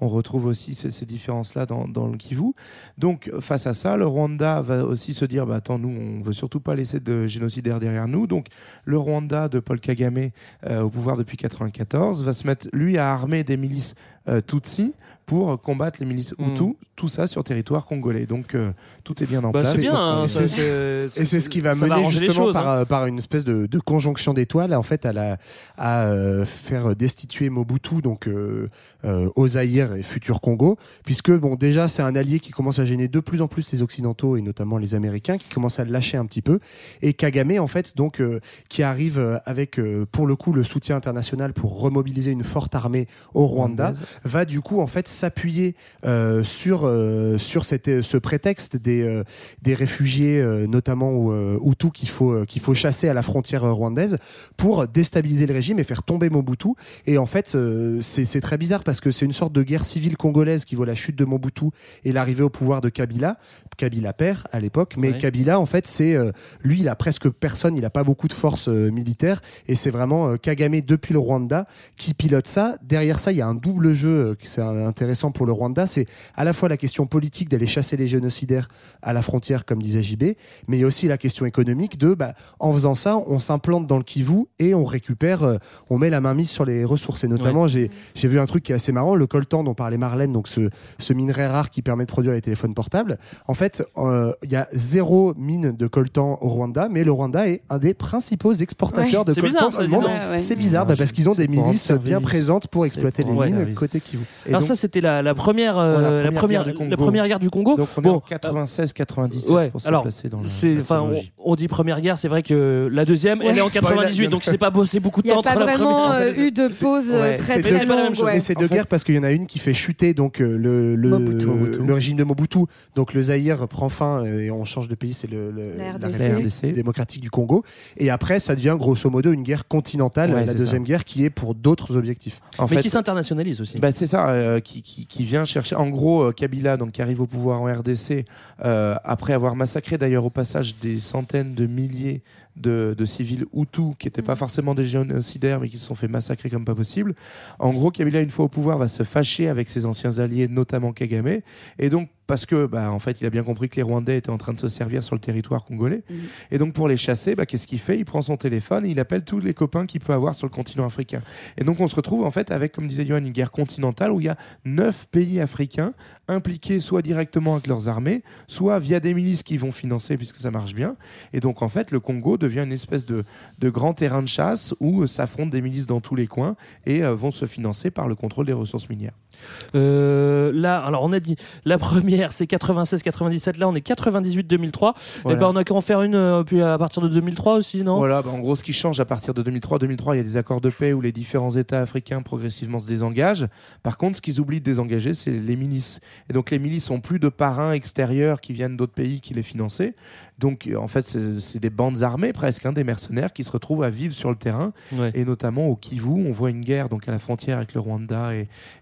on retrouve aussi ces différences-là dans le Kivu. Donc face à ça, le Rwanda va aussi se dire attends, nous on veut surtout pas laisser de génocidaires derrière nous. Donc le Rwanda de Paul Kagame au pouvoir depuis 1994 va se mettre lui à armer des milices Tutsis pour combattre les milices Hutus, tout ça sur territoire congolais. Donc tout est bien en place. C'est bien, et c'est ce qui va mener justement par une espèce de conjonction d'étoiles en fait à faire destituer Mobutu donc au Zaïre et futur Congo, puisque bon déjà c'est un allié qui commence à gêner de plus en plus les Occidentaux et notamment les Américains qui commencent à lâcher un petit peu, et Kagame en fait donc qui arrive avec pour le coup le soutien international pour remobiliser une forte armée au Rwanda va du coup en fait s'appuyer sur ce prétexte des réfugiés notamment Hutus qu'il faut chasser à la frontière rwandaise pour déstabiliser le régime et faire tomber Mobutu. Et en fait c'est très bizarre parce que c'est une sorte de guerre civile congolaise qui vaut la chute de Mobutu et l'arrivée au pouvoir de Kabila père à l'époque, mais ouais. Kabila en fait c'est lui il a presque personne, il a pas beaucoup de force militaire, et c'est vraiment Kagame depuis le Rwanda qui pilote ça. Derrière ça il y a un double jeu qui c'est intéressant pour le Rwanda, c'est à la fois la question politique d'aller chasser les génocidaires à la frontière comme disait JB, mais il y a aussi la question économique de en faisant ça on s'implante dans le Kivu et on récupère on met la main mise sur les ressources, et notamment j'ai vu un truc qui est assez marrant, le coltan dont parlait Marlène, donc ce minerai rare qui permet de produire les téléphones portables. En fait il y a 0 mine de coltan au Rwanda, mais le Randa est un des principaux exportateurs de coltan dans le monde. C'est bizarre parce qu'ils ont des milices bien présentes pour exploiter les mines côté Kivu. Alors ça c'était la première guerre du Congo. Donc on est en 96-97 pour se placer dans la on dit première guerre, c'est vrai que la deuxième elle est en 98, donc c'est pas bossé beaucoup de temps entre la première. Il n'y a pas vraiment eu de pause très longue. Mais c'est deux guerres parce qu'il y en a une qui fait chuter donc le régime de Mobutu, donc le Zaïre prend fin et on change de pays, c'est la RDC démocratique du Congo, et après ça devient grosso modo une guerre continentale, la deuxième guerre qui est pour d'autres objectifs. Mais qui s'internationalise aussi. C'est ça. Qui vient chercher en gros Kabila donc, qui arrive au pouvoir en RDC après avoir massacré d'ailleurs au passage des centaines de milliers de civils Hutus qui n'étaient pas forcément des génocidaires mais qui se sont fait massacrer comme pas possible. En gros Kabila une fois au pouvoir va se fâcher avec ses anciens alliés, notamment Kagame, et donc parce que en fait il a bien compris que les Rwandais étaient en train de se servir sur le territoire congolais, et donc pour les chasser qu'est-ce qu'il fait, il prend son téléphone et il appelle tous les copains qu'il peut avoir sur le continent africain, et donc on se retrouve en fait avec, comme disait Yohan, une guerre continentale où il y a 9 pays africains impliqués soit directement avec leurs armées, soit via des milices qui vont financer puisque ça marche bien, et donc en fait le Congo devient une espèce de grand terrain de chasse où s'affrontent des milices dans tous les coins et vont se financer par le contrôle des ressources minières. Alors on a dit la première c'est 96-97, là on est 98-2003. Voilà. Et on a qu'à en faire une puis à partir de 2003 aussi, non ? Voilà, en gros ce qui change à partir de 2003 il y a des accords de paix où les différents états africains progressivement se désengagent. Par contre ce qu'ils oublient de désengager c'est les milices, et donc les milices ont plus de parrains extérieurs qui viennent d'autres pays qui les financent, donc en fait c'est des bandes armées presque, des mercenaires qui se retrouvent à vivre sur le terrain, et notamment au Kivu on voit une guerre donc à la frontière avec le Rwanda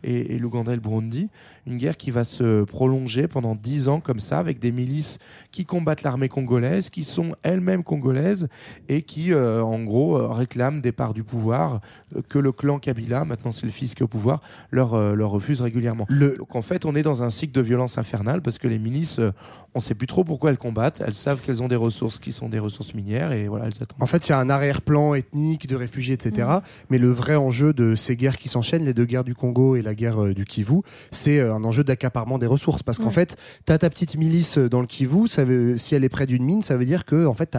et l'Ouganda et le Burundi, une guerre qui va se prolonger pendant 10 ans comme ça, avec des milices qui combattent l'armée congolaise, qui sont elles-mêmes congolaises et qui en gros réclament des parts du pouvoir que le clan Kabila, maintenant c'est le fils qui est au pouvoir, leur refuse régulièrement. Donc en fait on est dans un cycle de violence infernale parce que les milices, on ne sait plus trop pourquoi elles combattent, elles savent qu'elles ont des ressources qui sont des ressources minières et voilà, elles attendent. En fait il y a un arrière-plan ethnique de réfugiés etc, mais le vrai enjeu de ces guerres qui s'enchaînent, les deux guerres du Congo et la guerre du Kivu, c'est un enjeu d'accaparement des ressources parce qu'en fait t'as ta petite milice dans le Kivu, si elle est près d'une mine ça veut dire que en fait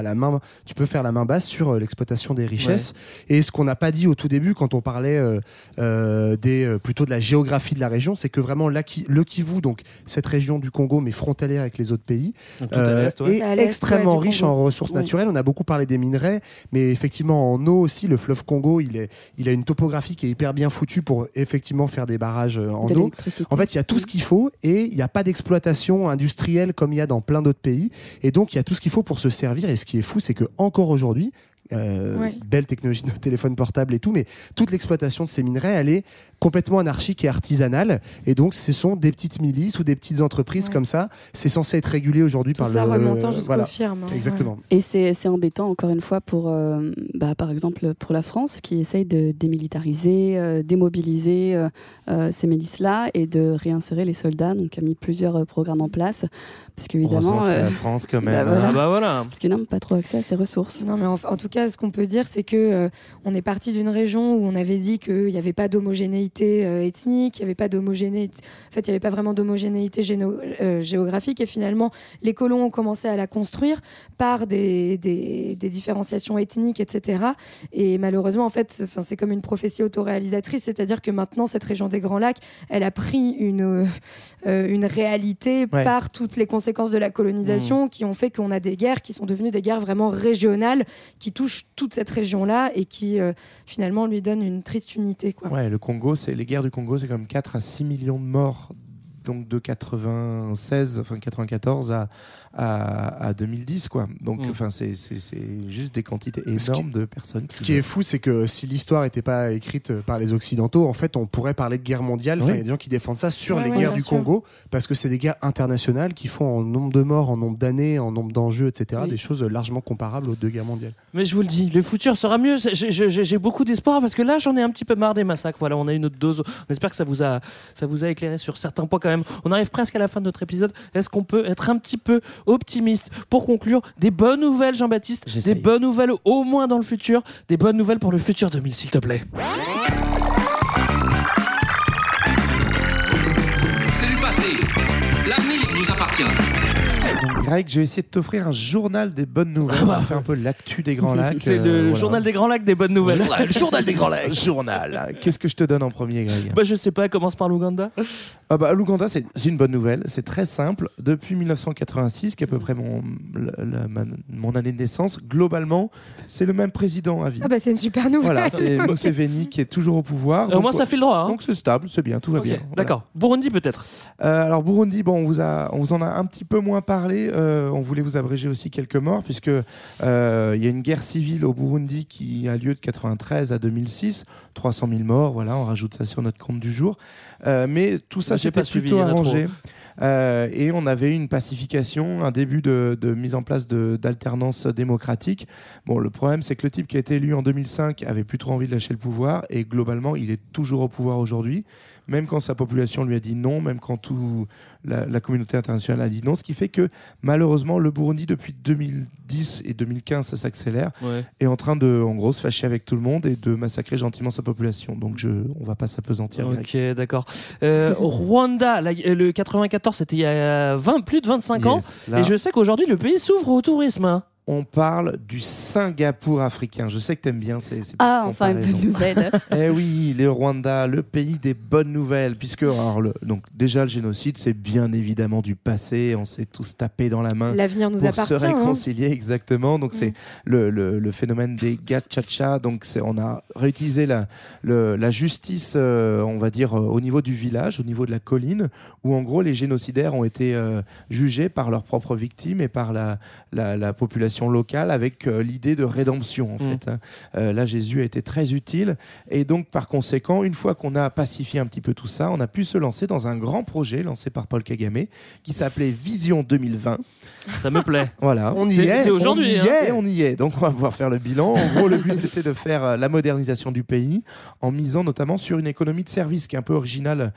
tu peux faire la main basse sur l'exploitation des richesses, et ce qu'on n'a pas dit au tout début quand on parlait plutôt de la géographie de la région, c'est que vraiment le Kivu, donc cette région du Congo mais frontalière avec les autres pays, donc, est extrêmement riche en ressources naturelles. On a beaucoup parlé des minerais, mais effectivement en eau aussi, le fleuve Congo il a une topographie qui est hyper bien foutue pour effectivement faire des barrages en eau. En fait, il y a tout ce qu'il faut et il n'y a pas d'exploitation industrielle comme il y a dans plein d'autres pays. Et donc, il y a tout ce qu'il faut pour se servir. Et ce qui est fou, c'est que encore aujourd'hui, belle technologie de téléphone portable et tout, mais toute l'exploitation de ces minerais, elle est complètement anarchique et artisanale, et donc ce sont des petites milices ou des petites entreprises comme ça. C'est censé être régulé aujourd'hui tout par ça, le... remontant jusqu'aux firmes. Exactement. Ouais. Et c'est embêtant, encore une fois, pour, par exemple, pour la France, qui essaye de démilitariser, démobiliser ces milices-là, et de réinsérer les soldats, donc a mis plusieurs programmes en place, parce qu'évidemment... la France, quand même. Voilà. Parce qu'ils n'ont pas trop accès à ces ressources. Non, mais en tout cas, ce qu'on peut dire, c'est qu'on est parti d'une région où on avait dit qu'il n'y avait pas d'homogénéité ethnique, il n'y avait pas d'homogénéité... En fait, il n'y avait pas vraiment d'homogénéité géographique, et finalement, les colons ont commencé à la construire par des différenciations ethniques, etc. Et malheureusement, en fait, c'est comme une prophétie autoréalisatrice, c'est-à-dire que maintenant, cette région des Grands Lacs, elle a pris une réalité par toutes les conséquences de la colonisation qui ont fait qu'on a des guerres qui sont devenues des guerres vraiment régionales, qui touchent toute cette région-là et qui finalement lui donnent une triste unité, quoi. Ouais, le Congo, les guerres du Congo, c'est quand même 4 à 6 millions de morts. Donc de 94 à 2010, quoi. Donc c'est juste des quantités énormes de personnes. Ce qui est fou, c'est que si l'histoire n'était pas écrite par les Occidentaux, en fait, on pourrait parler de guerre mondiale. Enfin, il y a des gens qui défendent ça sur les guerres du Congo, parce que c'est des guerres internationales qui font en nombre de morts, en nombre d'années, en nombre d'enjeux, etc. Des choses largement comparables aux deux guerres mondiales. Mais je vous le dis, le futur sera mieux. J'ai beaucoup d'espoir, parce que là, j'en ai un petit peu marre des massacres. Voilà, on a une autre dose. On espère que ça vous a éclairé sur certains points quand même. On arrive presque à la fin de notre épisode. Est-ce qu'on peut être un petit peu optimiste pour conclure? Des bonnes nouvelles, Jean-Baptiste. J'essaye. Des bonnes nouvelles au moins dans le futur. Des bonnes nouvelles pour le futur 2000, s'il te plaît. C'est du passé. L'avenir nous appartient. Greg, je vais essayer de t'offrir un journal des bonnes nouvelles. On va faire un peu l'actu des Grands Lacs. C'est le journal des Grands Lacs des bonnes nouvelles. Le journal des Grands Lacs. Journal. Qu'est-ce que je te donne en premier, Greg ? Je sais pas, commence par l'Ouganda. L'Ouganda, c'est une bonne nouvelle. C'est très simple. Depuis 1986, qui est à peu près mon année de naissance, globalement, c'est le même président à vie. C'est une super nouvelle. Voilà, c'est Museveni qui est toujours au pouvoir. Au moins, ça file droit. Hein. Donc c'est stable, c'est bien, tout va bien. D'accord. Voilà. Burundi peut-être. Alors Burundi, on vous en a un petit peu moins parlé. On voulait vous abréger aussi quelques morts, puisque y a une guerre civile au Burundi qui a lieu de 1993 à 2006, 300 000 morts, voilà, on rajoute ça sur notre compte du jour, mais tout ça c'était plutôt arrangé, et on avait une pacification, un début de mise en place d'alternance démocratique. Le problème, c'est que le type qui a été élu en 2005 avait plus trop envie de lâcher le pouvoir, et globalement il est toujours au pouvoir aujourd'hui, même quand sa population lui a dit non, même quand toute la communauté internationale a dit non, ce qui fait que malheureusement le Burundi depuis 2010 et 2015, ça s'accélère, est en train de, en gros, se fâcher avec tout le monde et de massacrer gentiment sa population. Donc on va pas s'apesantir. Ok, d'accord. Rwanda, le 94, c'était il y a plus de 25 ans, là. Et je sais qu'aujourd'hui le pays s'ouvre au tourisme. On parle du Singapour africain. Je sais que t'aimes bien ces comparaisons. Une bonne nouvelle. Eh oui, le Rwanda, le pays des bonnes nouvelles, puisque donc déjà le génocide, c'est bien évidemment du passé. On s'est tous tapés dans la main. L'avenir nous appartient. Pour se réconcilier, exactement. Donc c'est le phénomène des gachacha. Donc on a réutilisé la justice, on va dire, au niveau du village, au niveau de la colline, où en gros les génocidaires ont été jugés par leurs propres victimes et par la population locale, avec l'idée de rédemption, en fait. Là, Jésus a été très utile, et donc par conséquent, une fois qu'on a pacifié un petit peu tout ça, on a pu se lancer dans un grand projet lancé par Paul Kagame qui s'appelait Vision 2020. Ça me plaît. Voilà, on y est. C'est aujourd'hui. On y est. Donc on va pouvoir faire le bilan. En gros, le but c'était de faire la modernisation du pays en misant notamment sur une économie de services qui est un peu originale,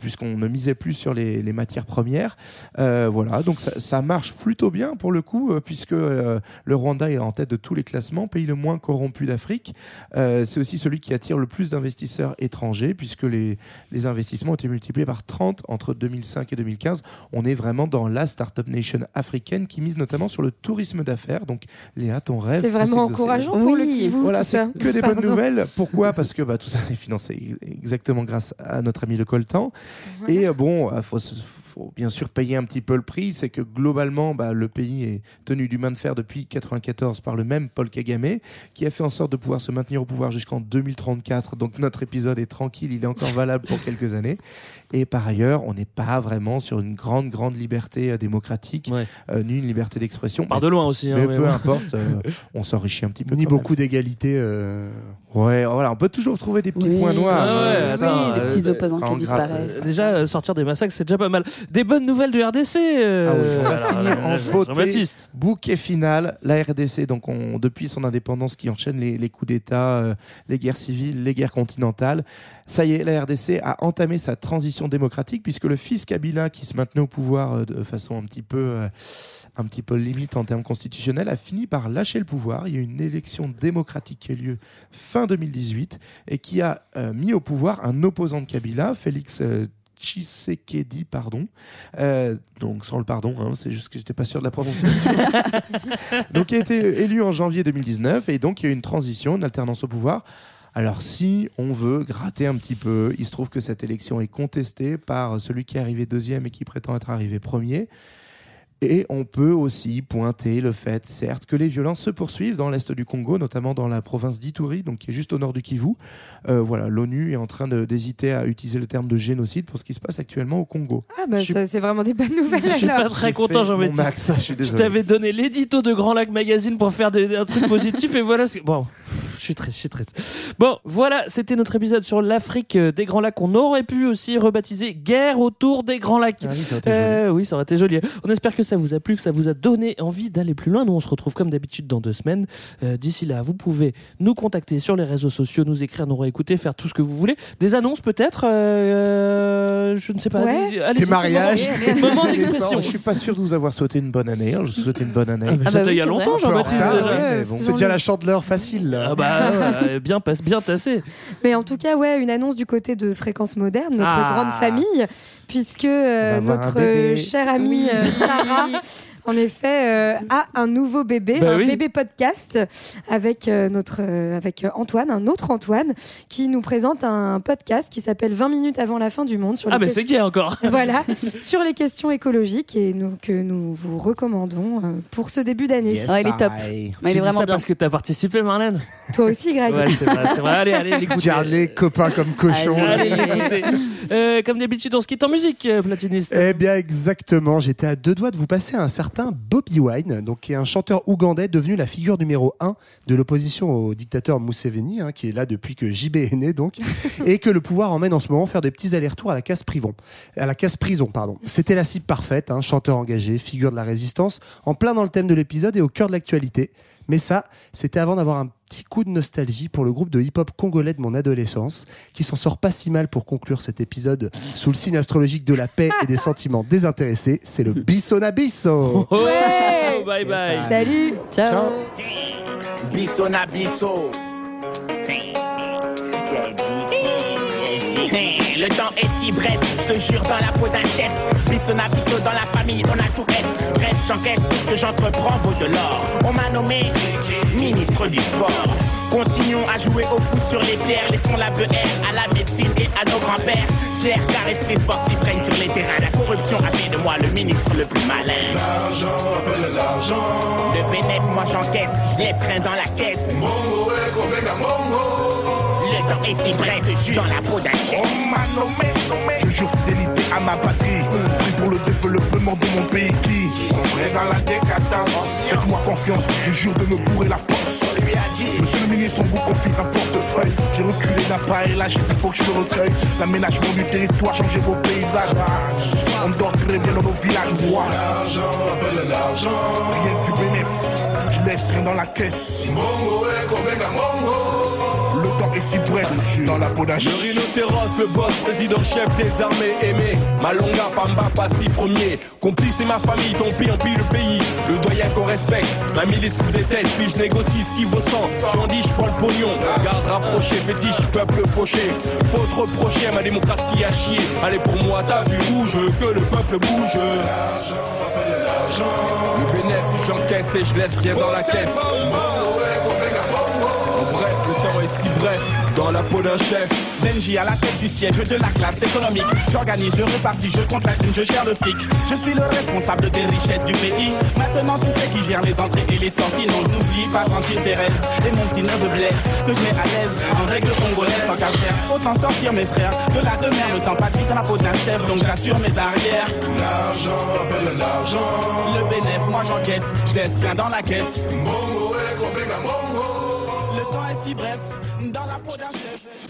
puisqu'on ne misait plus sur les matières premières. Voilà, donc ça marche plutôt bien pour le coup, puisque le Rwanda est en tête de tous les classements, pays le moins corrompu d'Afrique. C'est aussi celui qui attire le plus d'investisseurs étrangers, puisque les investissements ont été multipliés par 30 entre 2005 et 2015. On est vraiment dans la start-up nation africaine qui mise notamment sur le tourisme d'affaires. Donc Léa, ton rêve... C'est vraiment encourageant pour le Kivu. Voilà, c'est que des bonnes nouvelles. Pourquoi ? Parce que tout ça est financé exactement grâce à notre ami le Coltan. Et il faut bien sûr payer un petit peu le prix, c'est que globalement le pays est tenu du main de fer depuis 1994 par le même Paul Kagame, qui a fait en sorte de pouvoir se maintenir au pouvoir jusqu'en 2034, donc notre épisode est tranquille, il est encore valable pour quelques années, Et par ailleurs, on n'est pas vraiment sur une grande liberté démocratique, ouais, ni une liberté d'expression. Par de loin aussi. Hein, mais peu importe, on s'enrichit un petit peu. Ni beaucoup d'égalité. Ouais, voilà, on peut toujours trouver des petits points noirs. Attends, les petits opposants qui disparaissent. Déjà, sortir des massacres, c'est déjà pas mal. Des bonnes nouvelles du RDC. Bouquet final, la RDC, donc depuis son indépendance qui enchaîne les coups d'État, les guerres civiles, les guerres continentales, ça y est, la RDC a entamé sa transition démocratique, puisque le fils Kabila, qui se maintenait au pouvoir de façon un petit peu limite en termes constitutionnels, a fini par lâcher le pouvoir. Il y a eu une élection démocratique qui a eu lieu fin 2018 et qui a mis au pouvoir un opposant de Kabila, Félix Tshisekedi, donc sans le pardon, hein, c'est juste que j'étais pas sûr de la prononciation. Donc il a été élu en janvier 2019 et donc il y a eu une transition, une alternance au pouvoir. Alors si on veut gratter un petit peu, il se trouve que cette élection est contestée par celui qui est arrivé deuxième et qui prétend être arrivé premier. Et on peut aussi pointer le fait, certes, que les violences se poursuivent dans l'est du Congo, notamment dans la province d'Ituri, donc qui est juste au nord du Kivu. Voilà, l'ONU est en train d'hésiter à utiliser le terme de génocide pour ce qui se passe actuellement au Congo. Ah ben, c'est vraiment des bonnes nouvelles. Je suis pas très content, Jean-Baptiste. Je t'avais donné l'édito de Grand Lac Magazine pour faire un truc positif, et voilà. Bon, je suis triste. Bon, voilà, c'était notre épisode sur l'Afrique des Grands Lacs. On aurait pu aussi rebaptiser Guerre autour des Grands Lacs. Ah oui, ça aurait été joli. On espère que ça vous a plu, que ça vous a donné envie d'aller plus loin. Nous, on se retrouve comme d'habitude dans 2 semaines. D'ici là, vous pouvez nous contacter sur les réseaux sociaux, nous écrire, nous réécouter, faire tout ce que vous voulez. Des annonces peut-être, je ne sais pas. Ouais. Des mariages. Moment d'expression. Je ne suis pas sûr de vous avoir souhaité une bonne année. Je vous souhaite une bonne année. C'était il y a longtemps, Jean-Baptiste. Bon. C'est déjà la chandeleur facile. Ah bah, bien tassé. Mais en tout cas, ouais, une annonce du côté de Fréquence Moderne, notre grande famille, puisque notre chère amie Sarah, en effet, a un nouveau bébé, bébé podcast avec avec Antoine, un autre Antoine, qui nous présente un podcast qui s'appelle 20 minutes avant la fin du monde sur les questions... c'est gay encore. Voilà, sur les questions écologiques et que nous vous recommandons pour ce début d'année. Yes, il est top. Il est vraiment bien. Parce que t'as participé, Marlène. Toi aussi, Greg. Ouais, c'est vrai. Allez, l'écoutez. Gardez copains comme cochons. Allez, comme d'habitude, on se quitte en musique, Platiniste. Eh bien, exactement. J'étais à 2 doigts de vous passer un certain Bobby Wine, donc, qui est un chanteur ougandais devenu la figure numéro 1 de l'opposition au dictateur Museveni, hein, qui est là depuis que JB est né, donc, et que le pouvoir emmène en ce moment faire des petits allers-retours à la case prison. C'était la cible parfaite, hein, chanteur engagé, figure de la résistance, en plein dans le thème de l'épisode et au cœur de l'actualité. Mais ça, c'était avant d'avoir un petit coup de nostalgie pour le groupe de hip-hop congolais de mon adolescence, qui s'en sort pas si mal pour conclure cet épisode sous le signe astrologique de la paix et des sentiments désintéressés. C'est le Bisson Abisso. Ouais. Bye bye. Salut. Ciao. Bisson Abisso. Le temps est si bref, je te jure dans la peau d'un chef. Bisson Abisso dans la famille, on a tout F. Bref, j'encaisse, tout ce que j'entreprends vaut de l'or. On m'a nommé ministre du sport. Continuons à jouer au foot sur les terres. Laissons la BR à la médecine et à nos grands-pères. Fier car esprit sportif règne sur les terrains. La corruption a fait de moi le ministre le plus malin. L'argent appelle l'argent. Le bénéfice, moi j'encaisse, je laisse rien dans la caisse. Mongo est convaincu à Mongo. Le temps est si bref, je suis dans la peau d'un chef. On m'a nommé. Je jure fidélité à ma patrie. Pris pour le développement de mon pays qui sombré dans la décadence. Faites-moi confiance, je jure de me bourrer la poche. On lui a dit, monsieur le ministre, on vous confie un portefeuille. J'ai reculé d'un pas et là, j'ai dit, faut que je le recueille. L'aménagement du territoire, changer vos paysages. On dort très bien dans nos villages, moi. L'argent appelle l'argent. Rien du bénéfice, je laisse rien dans la caisse. Mongo est convaincu à Mongo. Le temps est si bref, dans la peau d'un chien. Le rhinocéros, le boss, président-chef des armées aimées. Malonga, Pamba, Passi, premier. Complice et ma famille, ton pire, pis le pays. Le doyen qu'on respecte, ma milice coupe des têtes. Puis je négocie ce qui vaut 100. J'en dis, je prends le pognon. Garde rapproché, fétiche, peuple fauché. Faut trop reprocher, ma démocratie à chier. Allez pour moi, t'as vu où je veux que le peuple bouge. L'argent, l'argent. Le bénéfice, j'encaisse et je laisse rien dans la caisse. Si bref, dans la peau d'un chef. Benji à la tête du siège de la classe économique. J'organise, je répartis, je compte la thune, je gère le fric. Je suis le responsable des richesses du pays. Maintenant tu sais qui gère les entrées et les sorties. Non, je n'oublie pas Tante Thérèse et mon petit neveu Blaise, que je mets à l'aise en règle congolaise. Tant qu'à faire. Autant sortir mes frères de la demeure. Le temps patrie dans la peau d'un chef, donc j'assure mes arrières. L'argent appelle l'argent. Le bénéf, moi j'encaisse, je laisse plein dans la caisse. Mongo, elle est complète à Mongo. Le temps est si bref, dans la peau d'un chef.